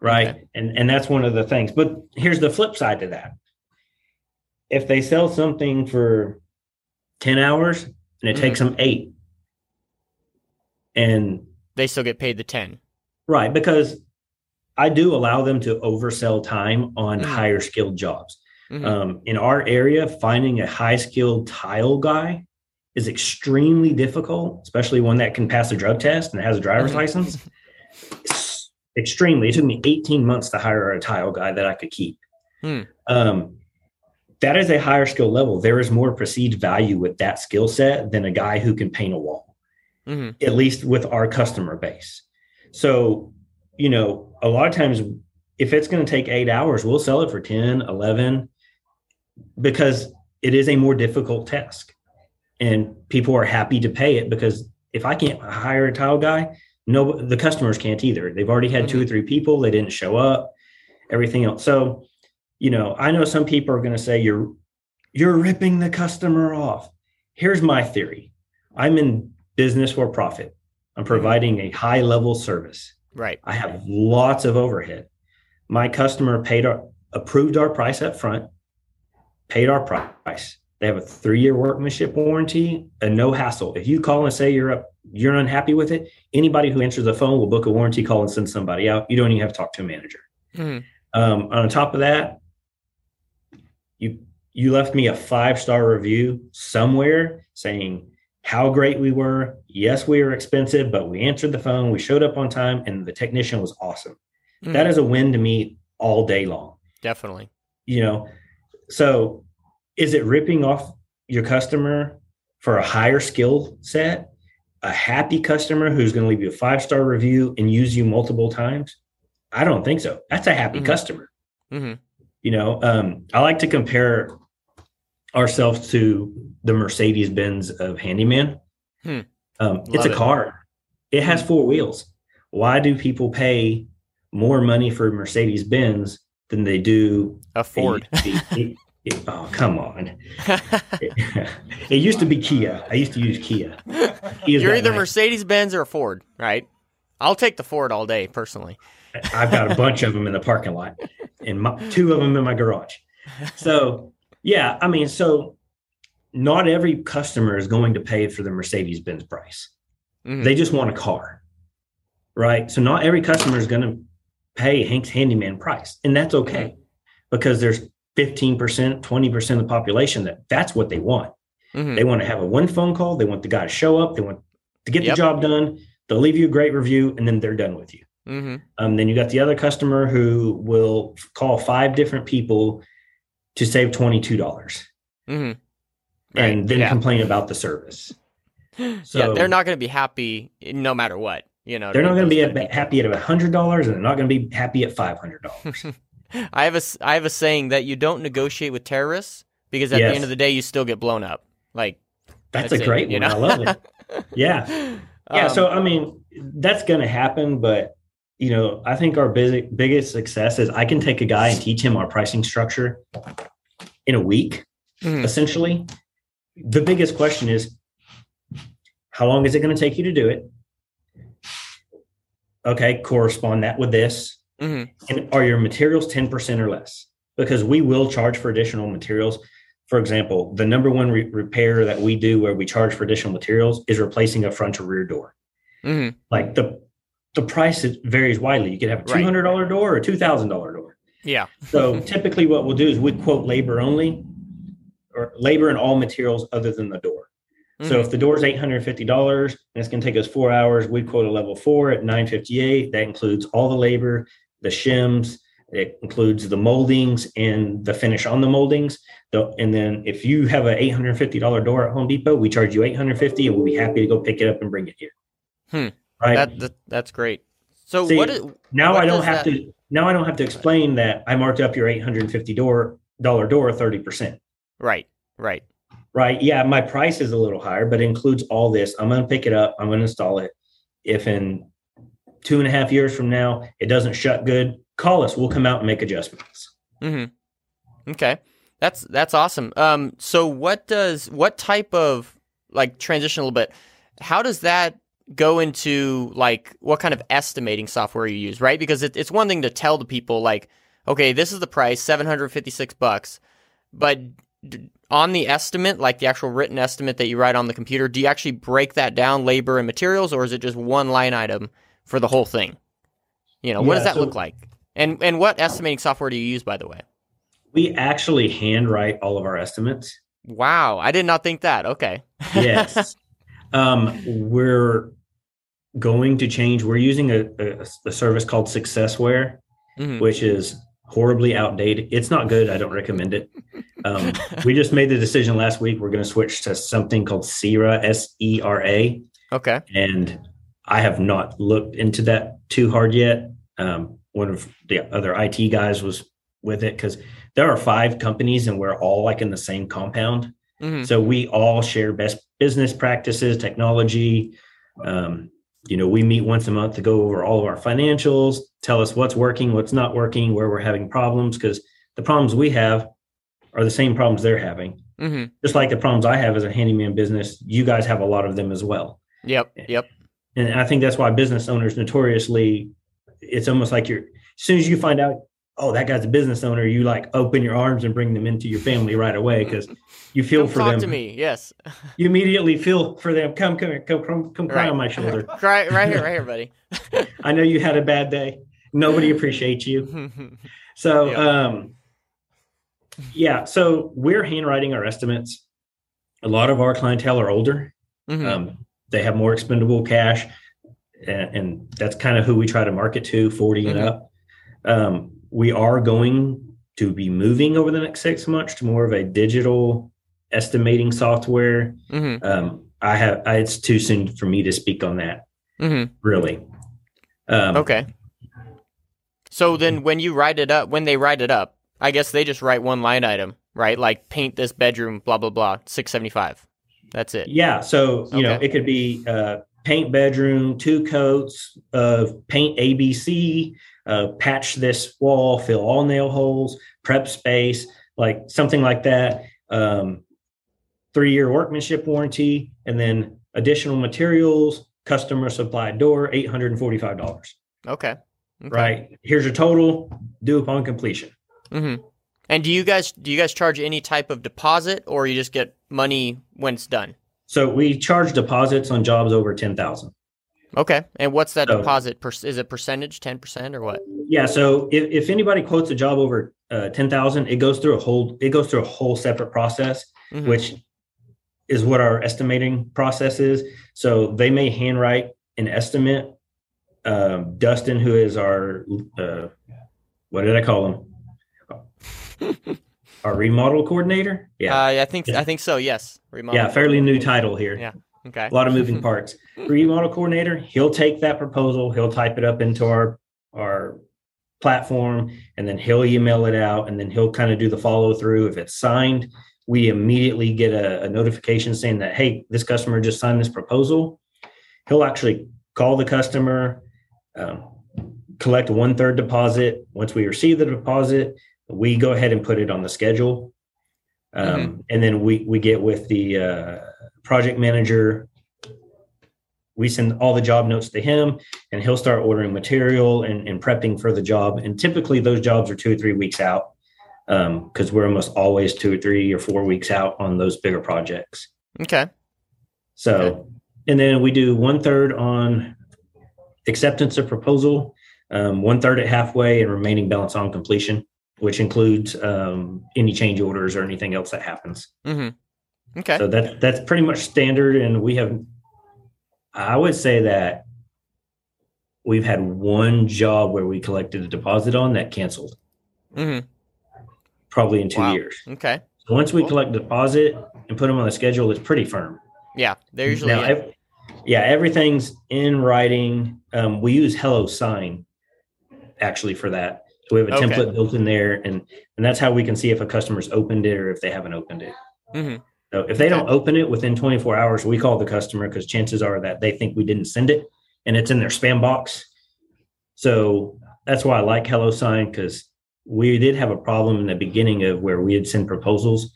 Right. Okay. And and that's one of the things. But here's the flip side to that. If they sell something for ten hours and it mm-hmm. takes them eight, and they still get paid the ten. Right. Because I do allow them to oversell time on mm-hmm. higher skilled jobs. Mm-hmm. Um, in our area, finding a high skilled tile guy is extremely difficult, especially one that can pass a drug test and has a driver's license. It's extremely. It took me eighteen months to hire a tile guy that I could keep. Hmm. Um, that is a higher skill level. There is more perceived value with that skill set than a guy who can paint a wall, mm-hmm. at least with our customer base. So, you know, a lot of times if it's going to take eight hours, we'll sell it for ten, eleven, because it is a more difficult task. And people are happy to pay it because if I can't hire a tile guy, no, the customers can't either. They've already had mm-hmm. two or three people. They didn't show up, everything else. So, you know, I know some people are going to say you're, you're ripping the customer off. Here's my theory. I'm in business for profit. I'm providing a high level service. Right. I have lots of overhead. My customer paid our, approved our price up front, paid our price. They have a three-year workmanship warranty, a no hassle. If you call and say you're up, you're unhappy with it, anybody who answers the phone will book a warranty call and send somebody out. You don't even have to talk to a manager. Mm-hmm. Um, on top of that, you you left me a five-star review somewhere saying how great we were. Yes, we were expensive, but we answered the phone. We showed up on time, and the technician was awesome. Mm-hmm. That is a win to me all day long. Definitely. You know, so... Is it ripping off your customer for a higher skill set, a happy customer who's going to leave you a five-star review and use you multiple times? I don't think so. That's a happy mm-hmm. customer. Mm-hmm. You know, um, I like to compare ourselves to the Mercedes-Benz of handyman. Hmm. Um, it's a it. car. It has four wheels. Why do people pay more money for Mercedes-Benz than they do a Ford? A, a, It, oh, come on. it, it used to be Kia. I used to use Kia. Kia's You're either nice. Mercedes-Benz or Ford, right? I'll take the Ford all day, personally. I've got a bunch of them in the parking lot and my, two of them in my garage. So, yeah, I mean, so not every customer is going to pay for the Mercedes-Benz price. Mm-hmm. They just want a car, right? So not every customer is going to pay Hank's Handyman price, and that's okay mm-hmm. because there's fifteen percent, twenty percent of the population that that's what they want. Mm-hmm. They want to have a one phone call. They want the guy to show up. They want to get yep. the job done. They'll leave you a great review and then they're done with you. Mm-hmm. Um, then you got the other customer who will call five different people to save twenty-two dollars mm-hmm. right. and then yeah. complain about the service. So yeah, they're not going to be happy no matter what. You know, they're not going to be at, happy at one hundred dollars and they're not going to be happy at five hundred dollars. I have a, I have a saying that you don't negotiate with terrorists because at yes. the end of the day, you still get blown up. Like That's, that's a great it, one. You know? I love it. Yeah. Yeah. Um, so, I mean, that's going to happen, but you know, I think our busy, biggest success is I can take a guy and teach him our pricing structure in a week, mm-hmm. essentially. The biggest question is, how long is it going to take you to do it? Okay, correspond that with this. Mm-hmm. And are your materials ten percent or less? Because we will charge for additional materials. For example, the number one re- repair that we do where we charge for additional materials is replacing a front or rear door. Mm-hmm. Like the The price varies widely. You could have a two hundred dollars right. door or a two thousand dollars door. Yeah. So typically what we'll do is we quote labor only or labor and all materials other than the door. Mm-hmm. So if the door is eight hundred fifty dollars and it's going to take us four hours, we quote a level four at nine hundred fifty-eight dollars. That includes all the labor, the shims, it includes the moldings and the finish on the moldings. And then if you have an eight hundred fifty dollars door at Home Depot, we charge you eight hundred fifty dollars and we'll be happy to go pick it up and bring it here. Hmm. Right. That, that, that's great. So See, what is, now what I don't have that... to now I don't have to explain that I marked up your eight hundred fifty dollars door, dollar door thirty percent. Right, right, right. Yeah, my price is a little higher, but it includes all this. I'm going to pick it up. I'm going to install it. If in two and a half years from now it doesn't shut good, call us. We'll come out and make adjustments. Mm-hmm. Okay, that's that's awesome. Um, so what does what type of like transition a little bit? How does that go into like what kind of estimating software you use, right? Because it, it's one thing to tell the people like, okay, this is the price, seven hundred fifty-six bucks. But d- on the estimate, like the actual written estimate that you write on the computer, do you actually break that down, labor and materials, or is it just one line item for the whole thing? You know, yeah, what does that so look like? And and what estimating software do you use, by the way? We actually handwrite all of our estimates. Wow, I did not think that. Okay. Yes, um, we're going to change. We're using a, a, a service called Successware, mm-hmm. which is horribly outdated. It's not good. I don't recommend it. Um, we just made the decision last week. We're going to switch to something called Sera, S E R A. Okay. And I have not looked into that too hard yet. Um, one of the other I T guys was with it because there are five companies and we're all like in the same compound. Mm-hmm. So we all share best business practices, technology, um, you know, we meet once a month to go over all of our financials, tell us what's working, what's not working, where we're having problems, because the problems we have are the same problems they're having. Mm-hmm. Just like the problems I have as a handyman business, you guys have a lot of them as well. Yep, yep. And I think that's why business owners notoriously, it's almost like you're, as soon as you find out, oh, that guy's a business owner, you like open your arms and bring them into your family right away because you feel come for talk them. Talk to me, yes. You immediately feel for them. Come, come here, come, come, come cry right. on my shoulder. Cry right here, right here, buddy. I know you had a bad day. Nobody appreciates you. So, yeah. Um, yeah, so we're handwriting our estimates. A lot of our clientele are older. Mm-hmm. Um, they have more expendable cash, and, and that's kind of who we try to market to, forty mm-hmm. and up. Um, We are going to be moving over the next six months to more of a digital estimating software. Mm-hmm. Um, I have I, it's too soon for me to speak on that, mm-hmm. really. Um, okay. So then when you write it up, when they write it up, I guess they just write one line item, right? Like paint this bedroom, blah, blah, blah, six seventy-five. That's it. Yeah. So, you okay. know, it could be uh, paint bedroom, two coats of paint A B C, Uh, patch this wall, fill all nail holes, prep space, like something like that. Um, three-year workmanship warranty, and then additional materials, customer supplied door, eight hundred forty-five dollars. Okay. Okay. Right. Here's your total due upon completion. Mm-hmm. And do you guys do you guys charge any type of deposit, or you just get money when it's done? So we charge deposits on jobs over ten thousand dollars. Okay. And what's that so, deposit? Per, is it percentage, ten percent or what? Yeah. So if, if anybody quotes a job over uh, ten thousand, it goes through a whole, it goes through a whole separate process, mm-hmm. which is what our estimating process is. So they may handwrite an estimate. Um, Dustin, who is our, uh, what did I call him? our remodel coordinator. Yeah, uh, I think I think so. Yes, remodel. Yeah, fairly new title here. Yeah, okay. A lot of moving parts. Remodel coordinator. He'll take that proposal. He'll type it up into our our platform, and then he'll email it out, and then he'll kind of do the follow through. If it's signed, we immediately get a, a notification saying that, hey, this customer just signed this proposal. He'll actually call the customer, um, collect one third deposit. Once we receive the deposit, we go ahead and put it on the schedule. Um, mm-hmm. And then we, we get with the uh, project manager. We send all the job notes to him, and he'll start ordering material and, and prepping for the job. And typically those jobs are two or three weeks out because um, we're almost always two or three or four weeks out on those bigger projects. Okay. So, okay. And then we do one third on acceptance of proposal, um, one third at halfway, and remaining balance on completion, which includes um, any change orders or anything else that happens. Mm-hmm. Okay. So that, that's pretty much standard. And we have, I would say that we've had one job where we collected a deposit on that canceled. Mm-hmm. Probably in two wow. years. Okay. So once we cool. collect deposit and put them on the schedule, it's pretty firm. Yeah. They're usually. Now, ev- yeah. Everything's in writing. Um, we use HelloSign actually for that. We have a okay. template built in there, and, and that's how we can see if a customer's opened it or if they haven't opened it. Mm-hmm. So if they okay. don't open it within twenty-four hours, we call the customer because chances are that they think we didn't send it and it's in their spam box. So that's why I like HelloSign, because we did have a problem in the beginning of where we had sent proposals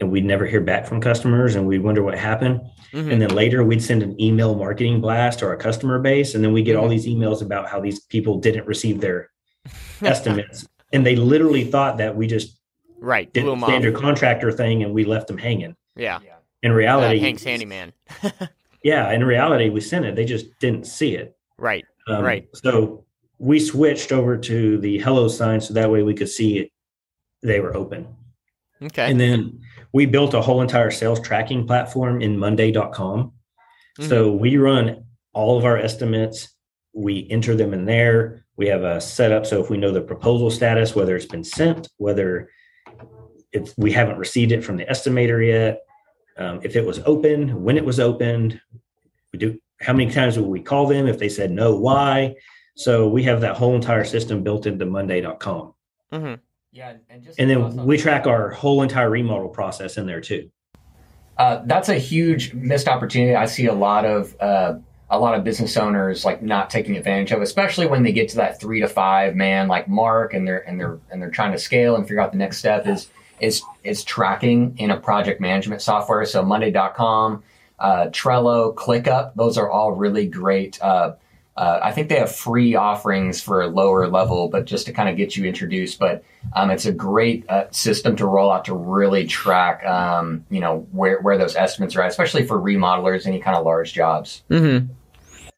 and we'd never hear back from customers, and we'd wonder what happened. Mm-hmm. And then later we'd send an email marketing blast to our customer base, and then we get mm-hmm. all these emails about how these people didn't receive their estimates, and they literally thought that we just right did a standard contractor thing and we left them hanging. Yeah. In reality, uh, Hank's Handyman. yeah. In reality, we sent it. They just didn't see it. Right. Um, right. So we switched over to the HelloSign so that way we could see it. They were open. Okay. And then we built a whole entire sales tracking platform in Monday dot com. Mm-hmm. So we run all of our estimates. We enter them in there. We have a setup, so if we know the proposal status, whether it's been sent, whether if we haven't received it from the estimator yet, um, if it was open, when it was opened, we do how many times will we call them? If they said no, why? So we have that whole entire system built into Monday dot com. Mm-hmm. Yeah, and, just and then we track our whole entire remodel process in there too. Uh, that's a huge missed opportunity. I see a lot of. Uh, a lot of business owners like not taking advantage of, especially when they get to that three to five man like mark and they're and they're and they're trying to scale and figure out the next step is is is tracking in a project management software. So Monday dot com, uh, Trello, ClickUp, those are all really great. Uh, uh, I think they have free offerings for a lower level, but just to kind of get you introduced. But um, it's a great uh, system to roll out to really track, um, you know, where where those estimates are at, especially for remodelers, any kind of large jobs. Mm-hmm.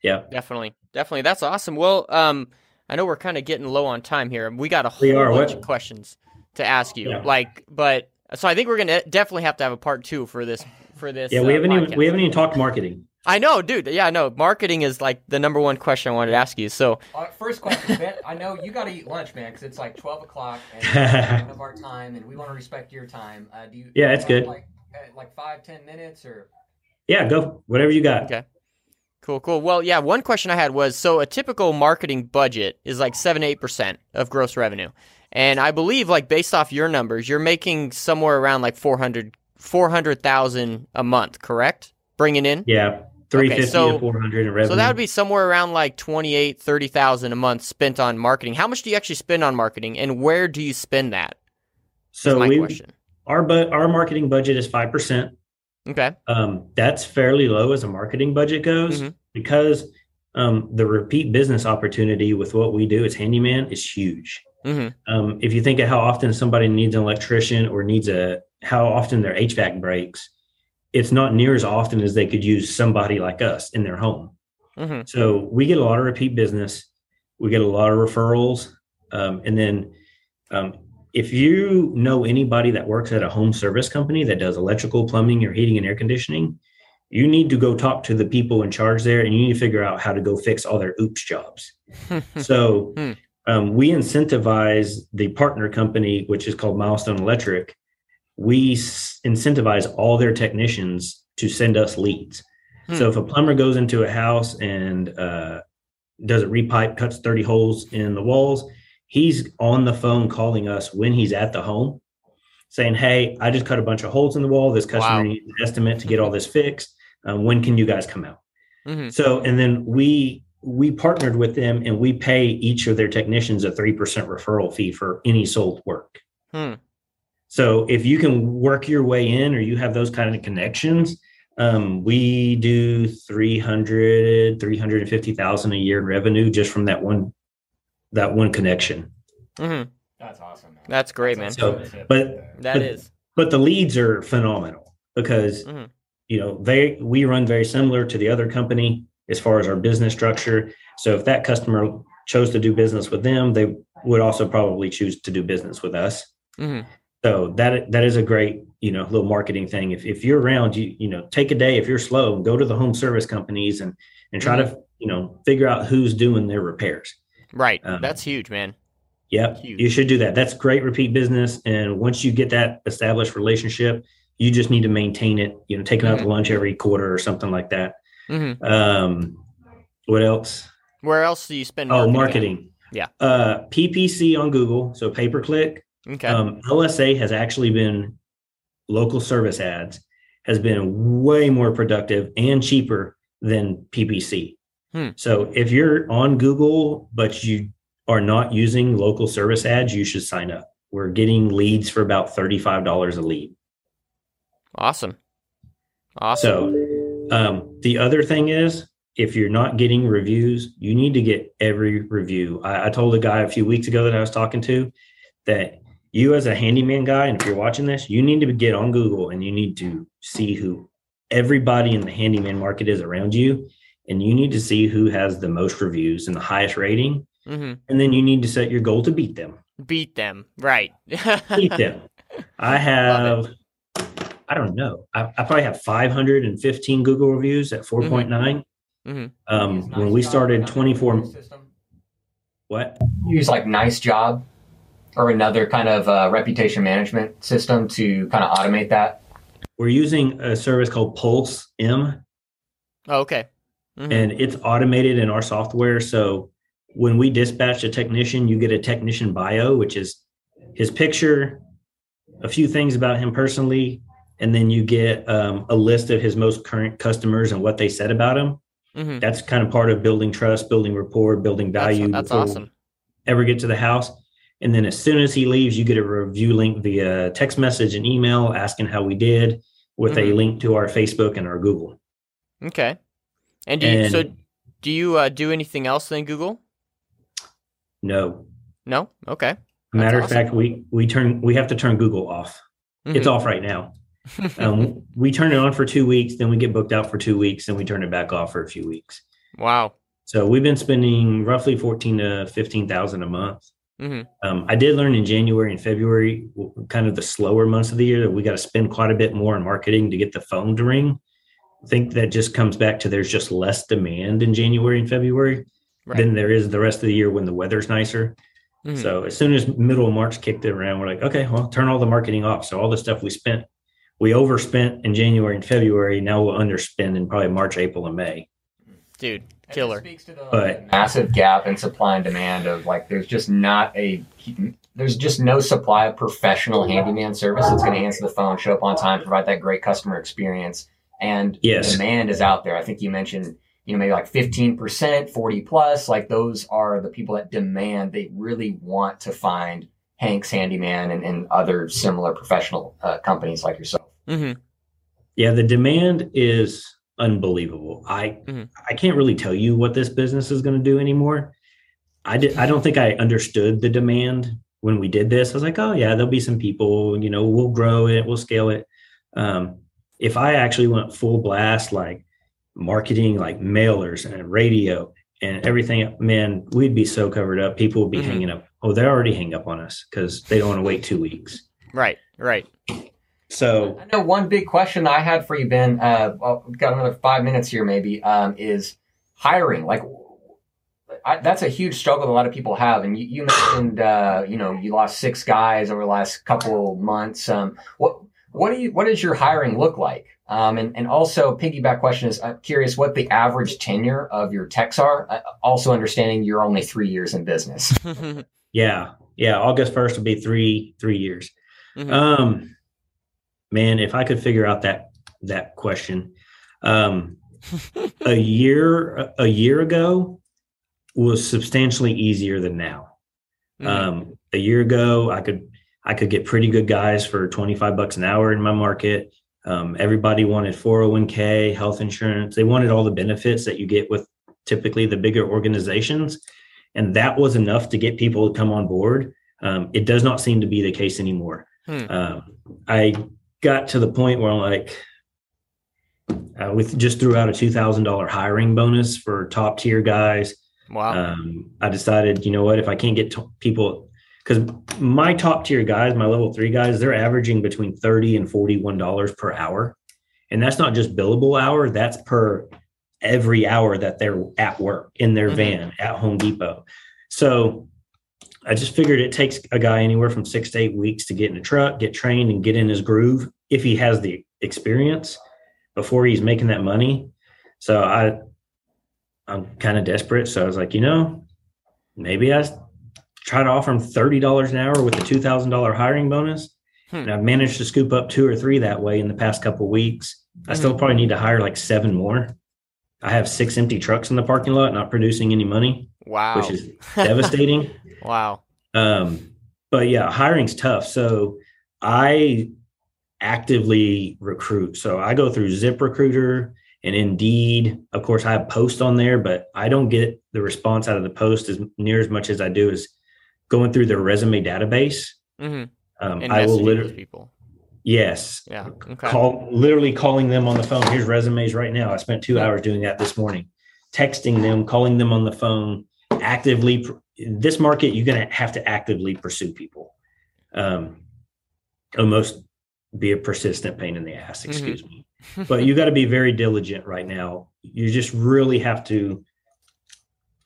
Yeah, definitely. Definitely. That's awesome. Well, um, I know we're kind of getting low on time here. We got a whole bunch of questions to ask you. Yeah. Like, but so I think we're going to definitely have to have a part two for this. For this. Yeah, we uh, haven't podcast. even we haven't even talked marketing. I know, dude. Yeah, I know. Marketing is like the number one question I wanted to ask you. So uh, first question, Ben, I know you got to eat lunch, man, because it's like twelve o'clock and it's one of our time, and we want to respect your time. Uh, do you? Yeah, it's good. Like, like five, ten minutes or? Yeah, go. Whatever you got. Okay. Cool, cool. Well, yeah, one question I had was, so a typical marketing budget is like seven to eight percent of gross revenue. And I believe, like, based off your numbers, you're making somewhere around like four hundred thousand a month, correct? Bringing in? Yeah, three hundred fifty thousand okay, so, to four hundred thousand in revenue. So that would be somewhere around like twenty-eight thousand, thirty thousand a month spent on marketing. How much do you actually spend on marketing, and where do you spend that? So my we, question. Our, bu- our marketing budget is five percent. Okay. Um, that's fairly low as a marketing budget goes, mm-hmm. because um, the repeat business opportunity with what we do as handyman is huge. Mm-hmm. Um, if you think of how often somebody needs an electrician or needs a, how often their H V A C breaks, it's not near as often as they could use somebody like us in their home. Mm-hmm. So we get a lot of repeat business. We get a lot of referrals. Um, and then, um, if you know anybody that works at a home service company that does electrical, plumbing, or heating and air conditioning, you need to go talk to the people in charge there, and you need to figure out how to go fix all their oops jobs. So um, we incentivize the partner company, which is called Milestone Electric, we incentivize all their technicians to send us leads. Hmm. So if a plumber goes into a house and uh, does a repipe, cuts thirty holes in the walls, he's on the phone calling us when he's at the home saying, hey, I just cut a bunch of holes in the wall. This customer wow. needs an estimate to get all this fixed. Um, when can you guys come out? Mm-hmm. So, and then we we partnered with them and we pay each of their technicians a three percent referral fee for any sold work. Hmm. So if you can work your way in or you have those kind of connections, um, we do three hundred, three hundred fifty thousand a year in revenue just from that one, that one connection. Mm-hmm. That's awesome. Man. That's great, That's man. Awesome. So, but that but, is, but the leads are phenomenal because, mm-hmm. you know, they, we run very similar to the other company as far as our business structure. So if that customer chose to do business with them, they would also probably choose to do business with us. Mm-hmm. So that, that is a great, you know, little marketing thing. If if you're around, you, you know, take a day, if you're slow, go to the home service companies and, and try mm-hmm. to, you know, figure out who's doing their repairs. Right. Um, That's huge, man. Yep. Huge. You should do that. That's great repeat business. And once you get that established relationship, you just need to maintain it, you know, take them mm-hmm. out to lunch every quarter or something like that. Mm-hmm. Um, what else? Where else do you spend? Oh, marketing. At? Yeah. Uh, P P C on Google. So pay per click. Okay. Um, L S A has actually been local service ads has been way more productive and cheaper than P P C. Hmm. So if you're on Google, but you are not using local service ads, you should sign up. We're getting leads for about thirty-five dollars a lead. Awesome. Awesome. So um, the other thing is, if you're not getting reviews, you need to get every review. I, I told a guy a few weeks ago that I was talking to that you as a handyman guy, and if you're watching this, you need to get on Google and you need to see who everybody in the handyman market is around you. And you need to see who has the most reviews and the highest rating. Mm-hmm. And then you need to set your goal to beat them. Beat them. Right. Beat them. I have, I don't know. I, I probably have five hundred fifteen Google reviews at four point nine. Mm-hmm. Mm-hmm. Um, when nice we started twenty-four. What? You use like Nice Job or another kind of uh, reputation management system to kind of automate that? We're using a service called PulseM. Oh, okay. Mm-hmm. And it's automated in our software. So when we dispatch a technician, you get a technician bio, which is his picture, a few things about him personally, and then you get um, a list of his most current customers and what they said about him. Mm-hmm. That's kind of part of building trust, building rapport, building value. That's, that's awesome. Ever get to the house. And then as soon as he leaves, you get a review link via text message and email asking how we did with mm-hmm. a link to our Facebook and our Google. Okay. And do you, and, so do you uh, do anything else than Google? No. No? Okay. Matter of awesome. fact, we, we turn we have to turn Google off. Mm-hmm. It's off right now. um, we turn it on for two weeks, then we get booked out for two weeks, and we turn it back off for a few weeks. Wow. So we've been spending roughly fourteen thousand dollars to fifteen thousand dollars a month. Mm-hmm. Um, I did learn in January and February, kind of the slower months of the year, that we got to spend quite a bit more on marketing to get the phone to ring. I think that just comes back to there's just less demand in January and February right. than there is the rest of the year when the weather's nicer. Mm-hmm. So as soon as middle of March kicked it around, we're like, okay, well, turn all the marketing off. So all the stuff we spent, we overspent in January and February. Now we'll underspend in probably March, April, and May. Dude, killer. It speaks to the, but, the massive gap in supply and demand of like, there's just not a, there's just no supply of professional handyman service that's going to answer the phone, show up on time, provide that great customer experience. And yes. demand is out there. I think you mentioned, you know, maybe like fifteen percent, forty plus, like those are the people that demand. They really want to find Hank's Handyman and, and other similar professional uh, companies like yourself. Mm-hmm. Yeah, the demand is unbelievable. I mm-hmm. I can't really tell you what this business is going to do anymore. I, did, I don't think I understood the demand when we did this. I was like, oh, yeah, there'll be some people, you know, we'll grow it, we'll scale it. Um, If I actually went full blast, like marketing, like mailers and radio and everything, man, we'd be so covered up. People would be mm-hmm. hanging up. Oh, they're already hanging up on us because they don't want to wait two weeks. Right, right. So I know one big question I had for you, Ben, uh, I've got another five minutes here maybe, um, is hiring. Like I, that's a huge struggle that a lot of people have. And you, you mentioned, uh, you know, you lost six guys over the last couple months. Um, what, What do you, what does your hiring look like? Um, and, and also piggyback question is, I'm curious what the average tenure of your techs are, uh, also understanding you're only three years in business. yeah. Yeah. August first will be three, three years. Mm-hmm. Um, man, if I could figure out that, that question, um, a year, a year ago was substantially easier than now. Mm-hmm. Um, a year ago, I could, I could get pretty good guys for twenty-five bucks an hour in my market. Um, everybody wanted four oh one k, health insurance. They wanted all the benefits that you get with typically the bigger organizations. And that was enough to get people to come on board. Um, it does not seem to be the case anymore. Hmm. Um, I got to the point where I'm like, uh, with just threw out a two thousand dollars hiring bonus for top tier guys. Wow. Um, I decided, you know what, if I can't get t- people, because my top tier guys, my level three guys, they're averaging between thirty and forty-one dollars per hour. And that's not just billable hour. That's per every hour that they're at work, in their mm-hmm. van, at Home Depot. So I just figured it takes a guy anywhere from six to eight weeks to get in a truck, get trained, and get in his groove if he has the experience before he's making that money. So I, I'm kind of desperate. So I was like, you know, maybe I try to offer them thirty dollars an hour with a two thousand dollars hiring bonus. Hmm. And I've managed to scoop up two or three that way in the past couple of weeks. Mm-hmm. I still probably need to hire like seven more. I have six empty trucks in the parking lot, not producing any money. Wow. Which is devastating. Wow. Um, but yeah, hiring's tough. So I actively recruit. So I go through ZipRecruiter and Indeed. Of course, I have posts on there, but I don't get the response out of the post as near as much as I do is going through their resume database. Mm-hmm. Um, I will literally people. Yes. Yeah. Okay. Call literally calling them on the phone. Here's resumes right now. I spent two hours doing that this morning, texting them, calling them on the phone, actively. In this market, you're going to have to actively pursue people. Um, almost be a persistent pain in the ass, excuse mm-hmm. me, but you got to be very diligent right now. You just really have to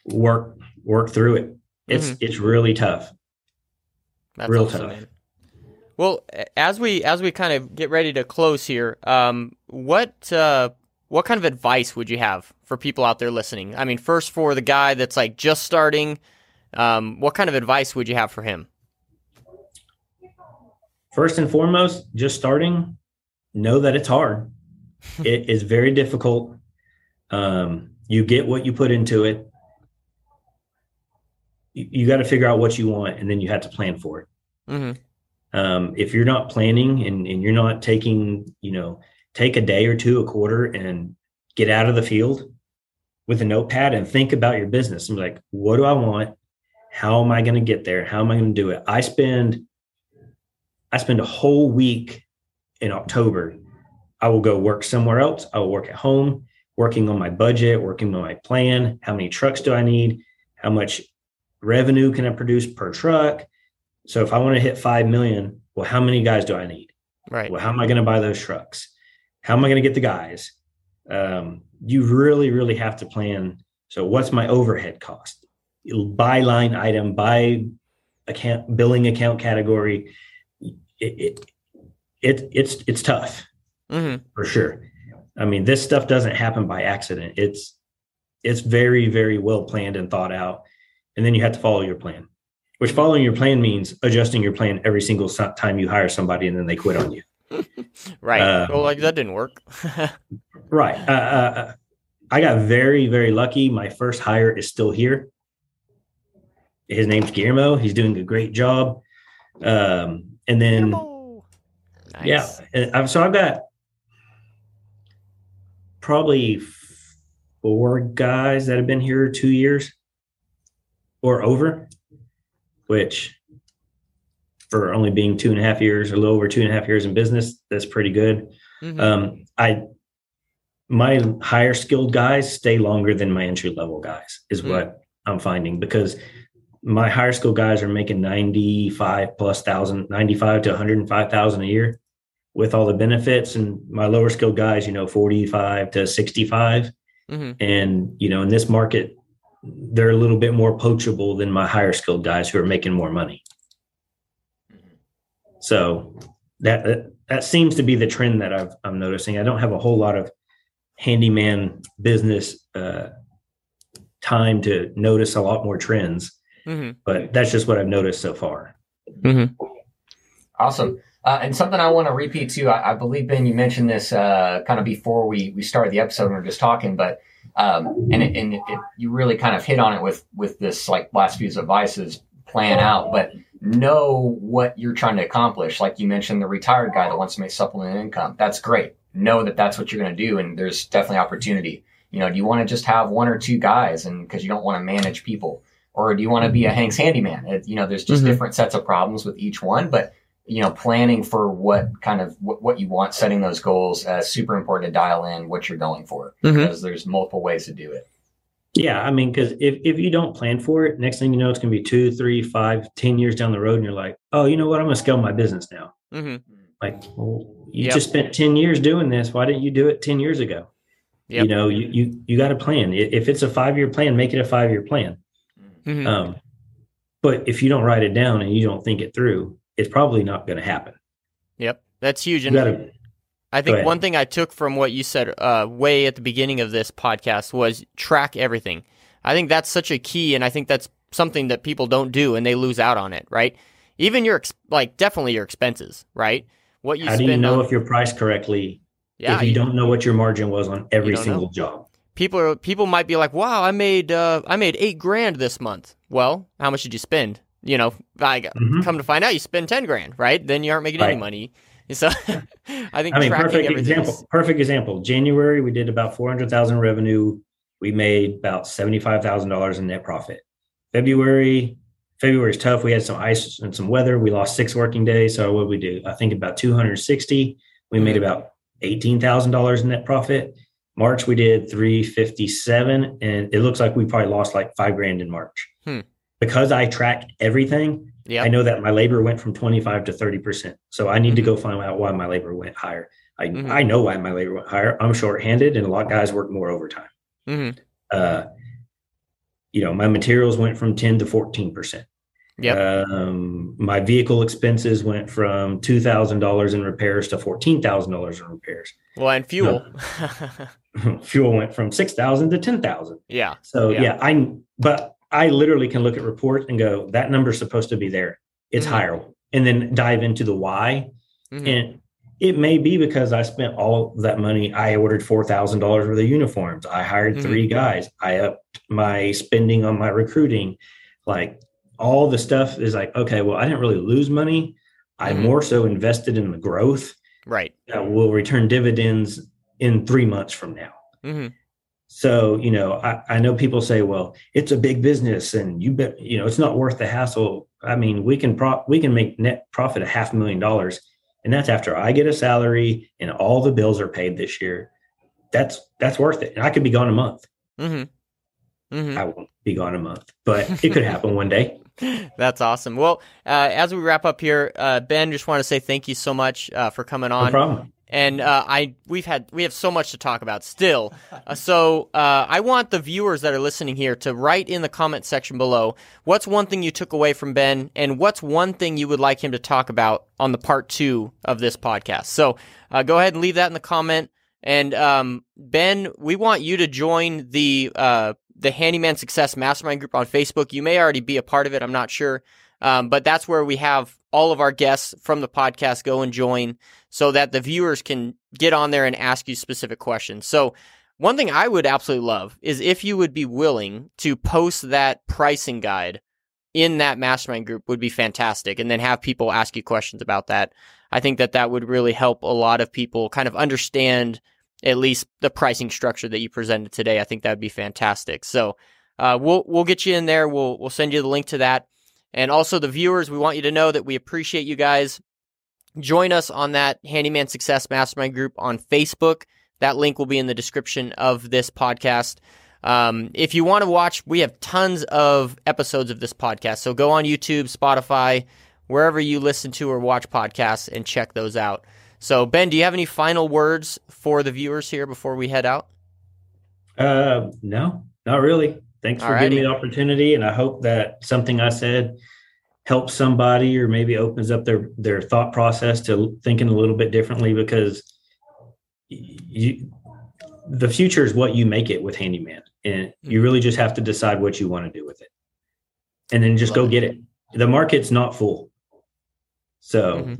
work, work through it. It's mm-hmm. it's really tough. That's real awesome, tough. Man. Well, as we as we kind of get ready to close here, um, what uh, what kind of advice would you have for people out there listening? I mean, first for the guy that's like just starting, um, what kind of advice would you have for him? First and foremost, just starting, know that it's hard. It is very difficult. Um, you get what you put into it. You got to figure out what you want, and then you have to plan for it. Mm-hmm. Um, if you're not planning and, and you're not taking, you know, take a day or two, a quarter, and get out of the field with a notepad and think about your business and be like, what do I want? How am I going to get there? How am I going to do it? I spend, I spend a whole week in October. I will go work somewhere else. I will work at home, working on my budget, working on my plan. How many trucks do I need? How much revenue can I produce per truck? So if I want to hit five million, well, how many guys do I need? Right. Well, how am I going to buy those trucks? How am I going to get the guys? Um, you really, really have to plan. So what's my overhead cost? By line item, by account, billing account category. It, it, it it's, it's tough mm-hmm. for sure. I mean, this stuff doesn't happen by accident. It's, it's very, very well planned and thought out. And then you have to follow your plan, which following your plan means adjusting your plan every single time you hire somebody and then they quit on you. Right. Um, well, like that didn't work. Right. Uh, uh, I got very, very lucky. My first hire is still here. His name's Guillermo. He's doing a great job. Um, and then, nice. yeah. And I've, so I've got probably four guys that have been here two years. Or over, which for only being two and a half years, a little over two and a half years in business, that's pretty good. Mm-hmm. Um, I my higher skilled guys stay longer than my entry level guys is mm-hmm. what I'm finding, because my higher skilled guys are making ninety-five plus thousand, ninety-five to one hundred five thousand a year with all the benefits, and my lower skilled guys, you know, forty-five to sixty-five, mm-hmm. and you know, in this market, they're a little bit more poachable than my higher skilled guys who are making more money. So that, that seems to be the trend that I've, I'm noticing. I don't have a whole lot of handyman business uh, time to notice a lot more trends, mm-hmm. but that's just what I've noticed so far. Mm-hmm. Awesome. Uh, and something I want to repeat too, I, I believe, Ben, you mentioned this uh, kind of before we, we started the episode, we were just talking, but um, and, it, and it, it, you really kind of hit on it with, with this like last few advices, plan out, but know what you're trying to accomplish. Like you mentioned, the retired guy that wants to make supplemental income. That's great. Know that that's what you're going to do. And there's definitely opportunity. You know, do you want to just have one or two guys and because you don't want to manage people, or do you want to be a Hank's handyman? It, you know, there's just mm-hmm. different sets of problems with each one, but you know, planning for what kind of what, what you want, setting those goals, uh, super important to dial in what you're going for mm-hmm. because there's multiple ways to do it. Yeah. I mean, because if, if you don't plan for it, next thing you know, it's going to be two, three, five, ten years down the road. And you're like, oh, you know what? I'm going to scale my business now. Mm-hmm. Like, well, you yep. just spent ten years doing this. Why didn't you do it ten years ago? Yep. You know, you, you, you got to plan. If it's a five-year plan, make it a five-year plan. Mm-hmm. Um, but if you don't write it down and you don't think it through, it's probably not going to happen. Yep. That's huge. And gotta, I think one thing I took from what you said uh, way at the beginning of this podcast was track everything. I think that's such a key. And I think that's something that people don't do and they lose out on it. Right. Even your, ex- like definitely your expenses, right? What you How spend do you know on, if you're priced correctly? Yeah, if you, you don't know what your margin was on every single know. job. People are, people might be like, wow, I made, uh, I made eight grand this month. Well, how much did you spend? You know, I mm-hmm. come to find out you spend ten grand, right? Then you aren't making right. any money. So I think I mean, perfect example, is... perfect example. January, we did about four hundred thousand revenue. We made about seventy-five thousand dollars in net profit. February, February's tough. We had some ice and some weather. We lost six working days. So what did we do? I think about two hundred sixty. We made about eighteen thousand dollars in net profit. March, we did three fifty-seven. And it looks like we probably lost like five grand in March. Hmm. Because I track everything, yep. I know that my labor went from twenty-five to thirty percent. So I need mm-hmm. to go find out why my labor went higher. I mm-hmm. I know why my labor went higher. I'm shorthanded, and a lot of guys work more overtime. Mm-hmm. Uh, you know, my materials went from ten to fourteen percent. Yep. Um, my vehicle expenses went from two thousand dollars in repairs to fourteen thousand dollars in repairs. Well, and fuel. No. Fuel went from six thousand to ten thousand. Yeah. So yeah, yeah I but. I literally can look at reports and go, that number's supposed to be there. It's mm-hmm. higher. And then dive into the why. Mm-hmm. And it may be because I spent all that money. I ordered four thousand dollars worth of uniforms. I hired mm-hmm. three guys. I upped my spending on my recruiting. Like all the stuff is like, okay, well, I didn't really lose money. I mm-hmm. more so invested in the growth. Right. That will return dividends in three months from now. Mm-hmm. So, you know, I, I know people say, well, it's a big business and you bet, you know, it's not worth the hassle. I mean, we can pro- we can make net profit a half million dollars. And that's after I get a salary and all the bills are paid this year. That's that's worth it. And I could be gone a month. Mm-hmm. Mm-hmm. I won't be gone a month, but it could happen one day. That's awesome. Well, uh, as we wrap up here, uh, Ben, just want to say thank you so much uh, for coming on. No problem. And uh, I we've had we have so much to talk about still. Uh, so uh, I want the viewers that are listening here to write in the comment section below, what's one thing you took away from Ben, and what's one thing you would like him to talk about on the part two of this podcast. So uh, go ahead and leave that in the comment. And um, Ben, we want you to join the uh, the Handyman Success Mastermind group on Facebook. You may already be a part of it. I'm not sure. Um, but that's where we have all of our guests from the podcast go and join so that the viewers can get on there and ask you specific questions. So one thing I would absolutely love is if you would be willing to post that pricing guide in that mastermind group would be fantastic, and then have people ask you questions about that. I think that that would really help a lot of people kind of understand at least the pricing structure that you presented today. I think that would be fantastic. So uh, we'll we'll get you in there. We'll we'll send you the link to that. And also the viewers, we want you to know that we appreciate you guys. Join us on that Handyman Success Mastermind group on Facebook. That link will be in the description of this podcast. Um, if you want to watch, we have tons of episodes of this podcast. So go on YouTube, Spotify, wherever you listen to or watch podcasts and check those out. So Ben, do you have any final words for the viewers here before we head out? Uh, no, not really. Thanks for Alrighty. giving me the opportunity, and I hope that something I said helps somebody or maybe opens up their, their thought process to thinking a little bit differently, because you, the future is what you make it with handyman, and you really just have to decide what you want to do with it and then just go get it. The market's not full. So mm-hmm.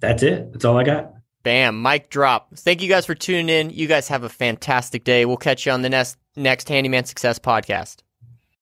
that's it. That's all I got. Bam. Mic drop. Thank you guys for tuning in. You guys have a fantastic day. We'll catch you on the next, next Handyman Success podcast.